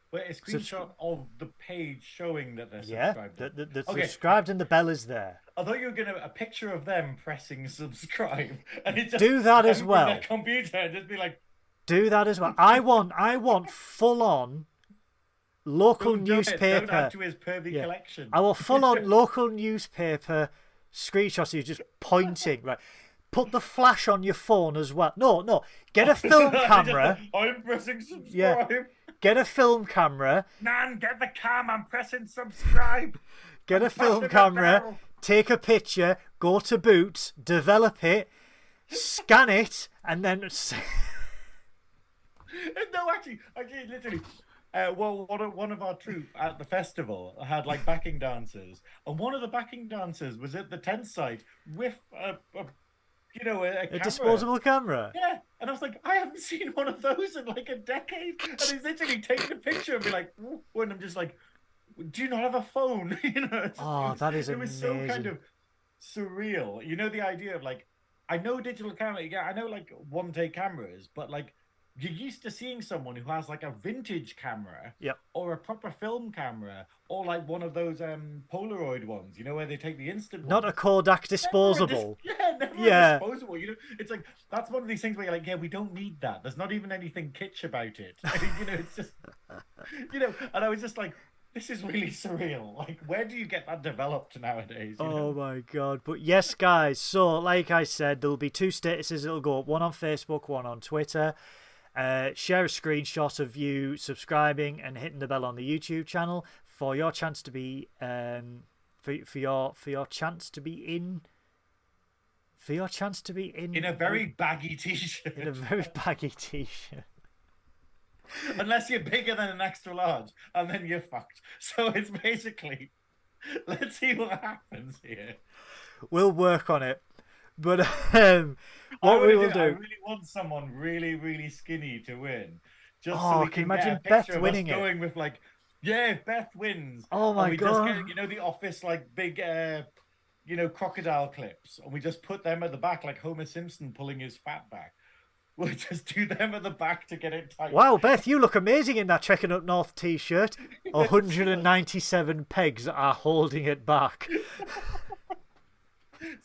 Wait, a screenshot of the page showing that they're subscribed. Yeah, subscribed and the bell is there. I thought you were going to a picture of them pressing subscribe. And it just do that as well. Their computer and just be like, do that as well. I want full on local newspaper. Don't add to his pervy collection. I want full on local newspaper screenshots. You're just pointing right. Put the flash on your phone as well. No. Get a film camera. I'm pressing subscribe. Yeah. Get a film camera. Nan, get the cam. I'm pressing subscribe. Get a film camera. Take a picture. Go to Boots. Develop it. Scan it, and then. No, actually, literally. One of our troupe at the festival had like backing dancers, and one of the backing dancers was at the tent site with a disposable camera. Yeah, and I was like, I haven't seen one of those in like a decade. And he's literally taking a picture and be like, "Whoa," and I'm just like, do you not have a phone? That is amazing. It was so kind of surreal. You know, the idea of like, I know digital camera. Yeah, I know like one take cameras, but like you're used to seeing someone who has like a vintage camera, or a proper film camera, or like one of those Polaroid ones, you know, where they take the instant ones. Not a Kodak disposable. Never disposable. You know, it's like that's one of these things where you're like, yeah, we don't need that. There's not even anything kitsch about it. You know, it's just, you know, and I was just like, this is really surreal. Like, where do you get that developed nowadays? You know? My God. But yes, guys. So, like I said, there'll be two statuses. It'll go up, one on Facebook, one on Twitter. Share a screenshot of you subscribing and hitting the bell on the YouTube channel for your chance to be in a very baggy T-shirt. In a very baggy T-shirt. Unless you're bigger than an extra large, and then you're fucked. So it's basically, let's see what happens here. We'll work on it. But what we will do... I really want someone really, really skinny to win. Just so we can imagine Beth winning it. Going with like, yeah, if Beth wins. Oh my God. We just get, you know, the Office, like big, you know, crocodile clips. And we just put them at the back, like Homer Simpson pulling his fat back. We'll just do them at the back to get it tight. Wow, Beth, you look amazing in that Trekking Up North t-shirt. 197 pegs are holding it back.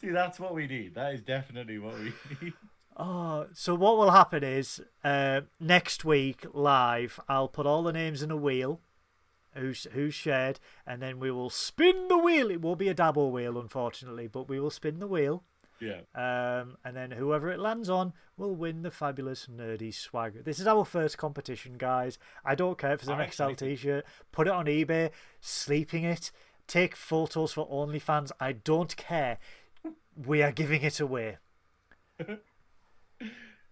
See, that's what we need. That is definitely what we need. Oh, so what will happen is next week live, I'll put all the names in a wheel, who's shared, and then we will spin the wheel. It will be a Dabo wheel, unfortunately, but we will spin the wheel. Yeah. And then whoever it lands on will win the fabulous nerdy swag. This is our first competition, guys. I don't care if it's an XL t-shirt. Put it on eBay. Sleeping it. Take photos for OnlyFans. I don't care. We are giving it away.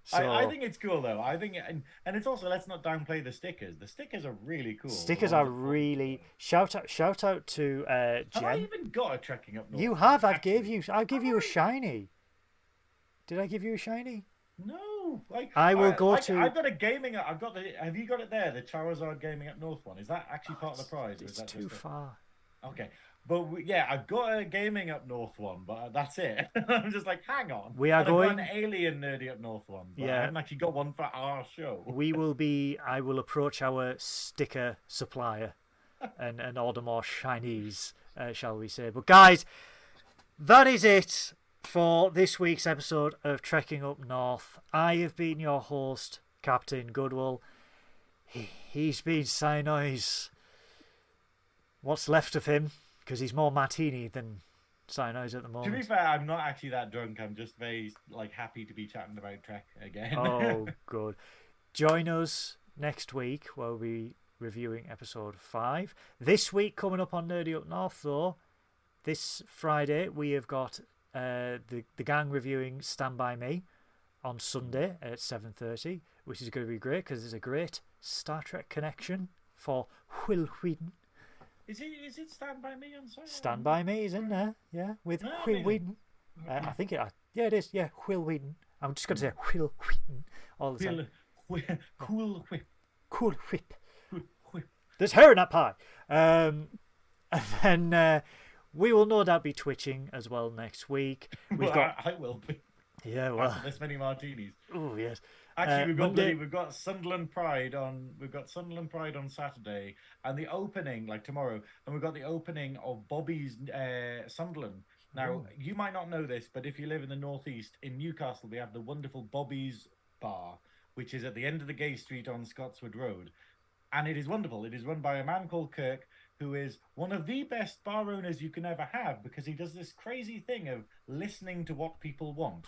So, I think it's cool, though. I think, and it's also, let's not downplay the stickers. The stickers are really cool. Stickers are really... Shout out to Jen. Have I even got a Trekking Up North? You have. I gave you a shiny. Did I give you a shiny? No. Like, I will go to... I've got a gaming... I've got the... Have you got it there? The Charizard Gaming Up North one. Is that actually part of the prize? It's too far. Okay. But yeah, I've got a Gaming Up North one, but that's it. I'm just like, hang on. We are going... I've got an Alien Nerdy Up North one, but yeah. I haven't actually got one for our show. I will approach our sticker supplier and order more shinies, shall we say. But guys, that is it for this week's episode of Trekking Up North. I have been your host, Captain Goodwill. He's been Synoiz. What's left of him? Because he's more martini than Synoiz at the moment. To be fair, I'm not actually that drunk. I'm just very happy to be chatting about Trek again. Oh, good. Join us next week where we'll be reviewing episode 5. This week, coming up on Nerdy Up North, though, this Friday, we have got the gang reviewing Stand By Me on Sunday at 7:30, which is going to be great because there's a great Star Trek connection for Wil Wheaton. Is it Stand By Me on Sunday? Stand By Me is in there, yeah, with Wil Wheaton. I think it is, yeah, Wil Wheaton. I'm just going to say Wil Wheaton all the time. Cool whip. There's hair in that pie. And then we will no doubt be twitching as well next week. I will be. Yeah, well. After this many martinis. Oh, yes. Actually, we've got Sunderland Pride on. We've got Sunderland Pride on Saturday, and the opening tomorrow. And we've got the opening of Bobby's Sunderland. Now you might not know this, but if you live in the northeast, in Newcastle, they have the wonderful Bobby's Bar, which is at the end of the Gay Street on Scotswood Road, and it is wonderful. It is run by a man called Kirk, who is one of the best bar owners you can ever have, because he does this crazy thing of listening to what people want.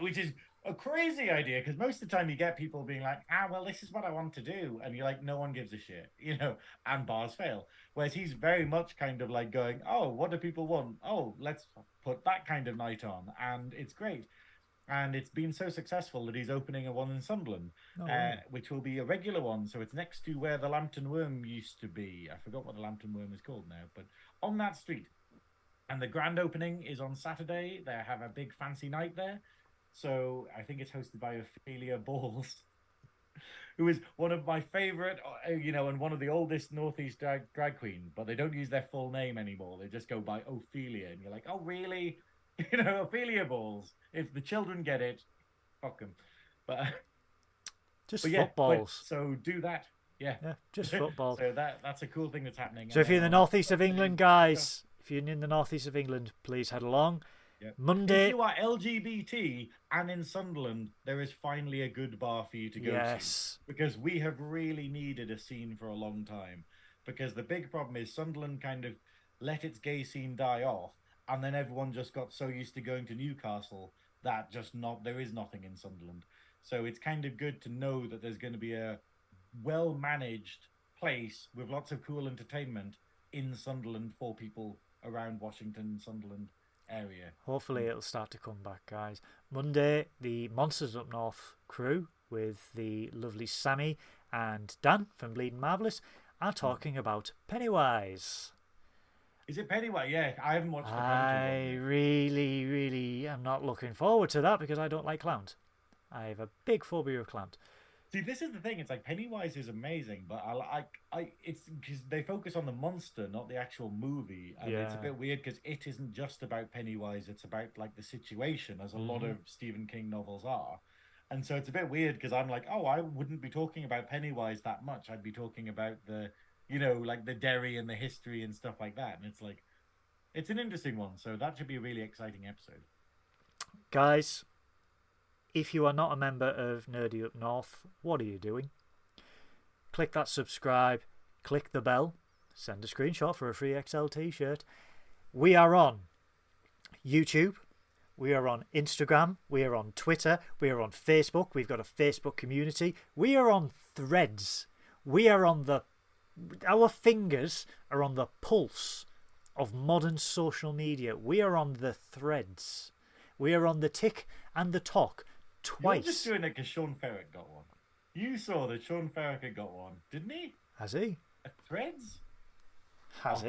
Which is a crazy idea, because most of the time you get people being like, well, this is what I want to do. And you're like, no one gives a shit, and bars fail. Whereas he's very much kind of going, what do people want? Oh, let's put that kind of night on. And it's great. And it's been so successful that he's opening a one in Sunderland, which will be a regular one. So it's next to where the Lambton Worm used to be. I forgot what the Lambton Worm is called now, but on that street. And the grand opening is on Saturday. They have a big fancy night there. So I think it's hosted by Ophelia Balls, who is one of my favourite, and one of the oldest Northeast drag queens. But they don't use their full name anymore. They just go by Ophelia. And you're like, oh, really? Ophelia Balls. If the children get it, fuck them. But footballs. So do that. Yeah, just football. So that's a cool thing that's happening. So if you're in the northeast of England, guys, please head along. Yep. Monday. If you are LGBT and in Sunderland, there is finally a good bar for you to go to. Because we have really needed a scene for a long time. Because the big problem is Sunderland kind of let its gay scene die off, and then everyone just got so used to going to Newcastle that there is nothing in Sunderland. So it's kind of good to know that there's going to be a well-managed place with lots of cool entertainment in Sunderland for people around Washington, Sunderland area. Hopefully it'll start to come back, guys. Monday, the Monsters Up North crew with the lovely Sammy and Dan from Bleeding Marvelous are talking about Pennywise. Is it Pennywise? Yeah, I haven't watched the Prodigy. I really, really am not looking forward to that because I don't like clowns. I have a big phobia of clowns. See, this is the thing. It's like Pennywise is amazing, but it's because they focus on the monster, not the actual movie, and it's a bit weird because it isn't just about Pennywise. It's about like the situation, as a lot of Stephen King novels are, and so it's a bit weird because I'm like, oh, I wouldn't be talking about Pennywise that much. I'd be talking about the, you know, like the dairy and the history and stuff like that. And it's like, it's an interesting one. So that should be a really exciting episode, guys. If you are not a member of Nerdy Up North, what are you doing? Click that subscribe, click the bell, send a screenshot for a free XL t-shirt. We are on YouTube, we are on Instagram, we are on Twitter, we are on Facebook, we've got a Facebook community, we are on Threads, we are on our fingers are on the pulse of modern social media. We are on the Threads. We are on the tick and the talk. Twice. You're just doing it because Sean Ferrick got one. You saw that Sean Ferrick had got one, didn't he? Has he? At Threads? Has he?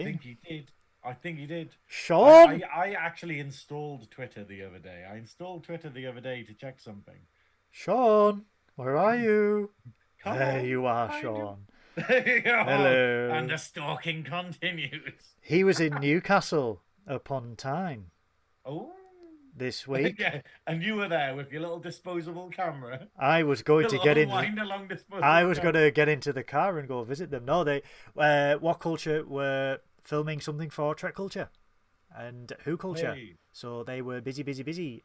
I think he did. Sean! I actually installed Twitter the other day. To check something. Sean, where are you? There you are, Sean. There you are. Hello. And the stalking continues. He was in Newcastle upon time. Oh. This week, yeah, and you were there with your little disposable camera. I was going to get in. I was going to get into the car and go visit them. No, they What Culture were filming something for Trek Culture and Who Culture, so they were busy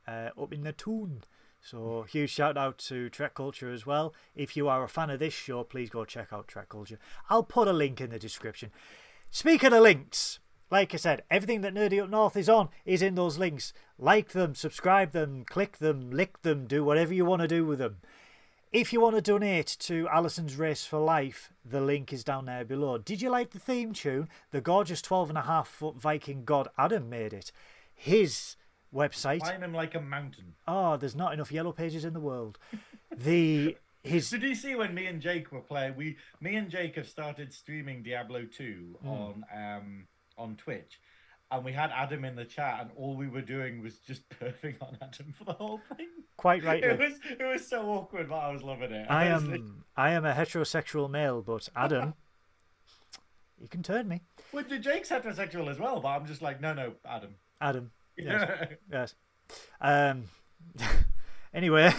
up in the toon. So huge shout out to Trek Culture as well. If you are a fan of this show, please go check out Trek Culture. I'll put a link in the description. Speaking of links. Like I said, everything that Nerdy Up North is on is in those links. Like them, subscribe them, click them, lick them, do whatever you want to do with them. If you want to donate to Alison's Race for Life, the link is down there below. Did you like the theme tune? The gorgeous 12.5-foot Viking god Adam made it. His website... Climb him like a mountain. Oh, there's not enough yellow pages in the world. Did you see when me and Jake were playing? Me and Jake have started streaming Diablo 2 on Twitch, and we had Adam in the chat, and all we were doing was just perfing on Adam for the whole thing. Quite right. It was so awkward, but I was loving it. I am a heterosexual male, but Adam, you can turn me. Well, Jake's heterosexual as well, but I'm just like, no, Adam. Adam. Yes. Yes. Anyway,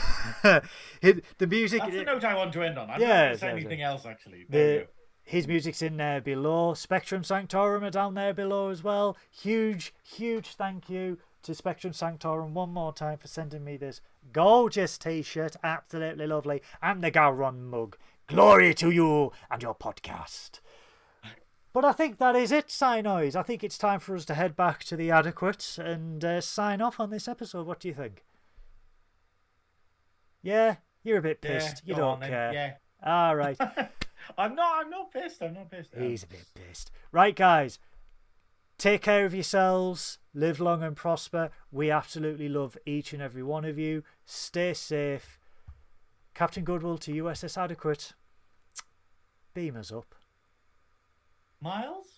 the music. That's the note I want to end on. I don't want to say anything else, actually. His music's in there below. Spectrum Sanctorum are down there below as well. Huge, huge thank you to Spectrum Sanctorum one more time for sending me this gorgeous t-shirt. Absolutely lovely. And the Gowron mug. Glory to you and your podcast. But I think that is it, Synoiz. I think it's time for us to head back to the adequate and sign off on this episode. What do you think? Yeah, you're a bit pissed. Yeah, you don't care. Yeah. All right. I'm not pissed. He's a bit pissed. Right, guys. Take care of yourselves. Live long and prosper. We absolutely love each and every one of you. Stay safe. Captain Goodwill to USS Adequate. Beam us up. Miles?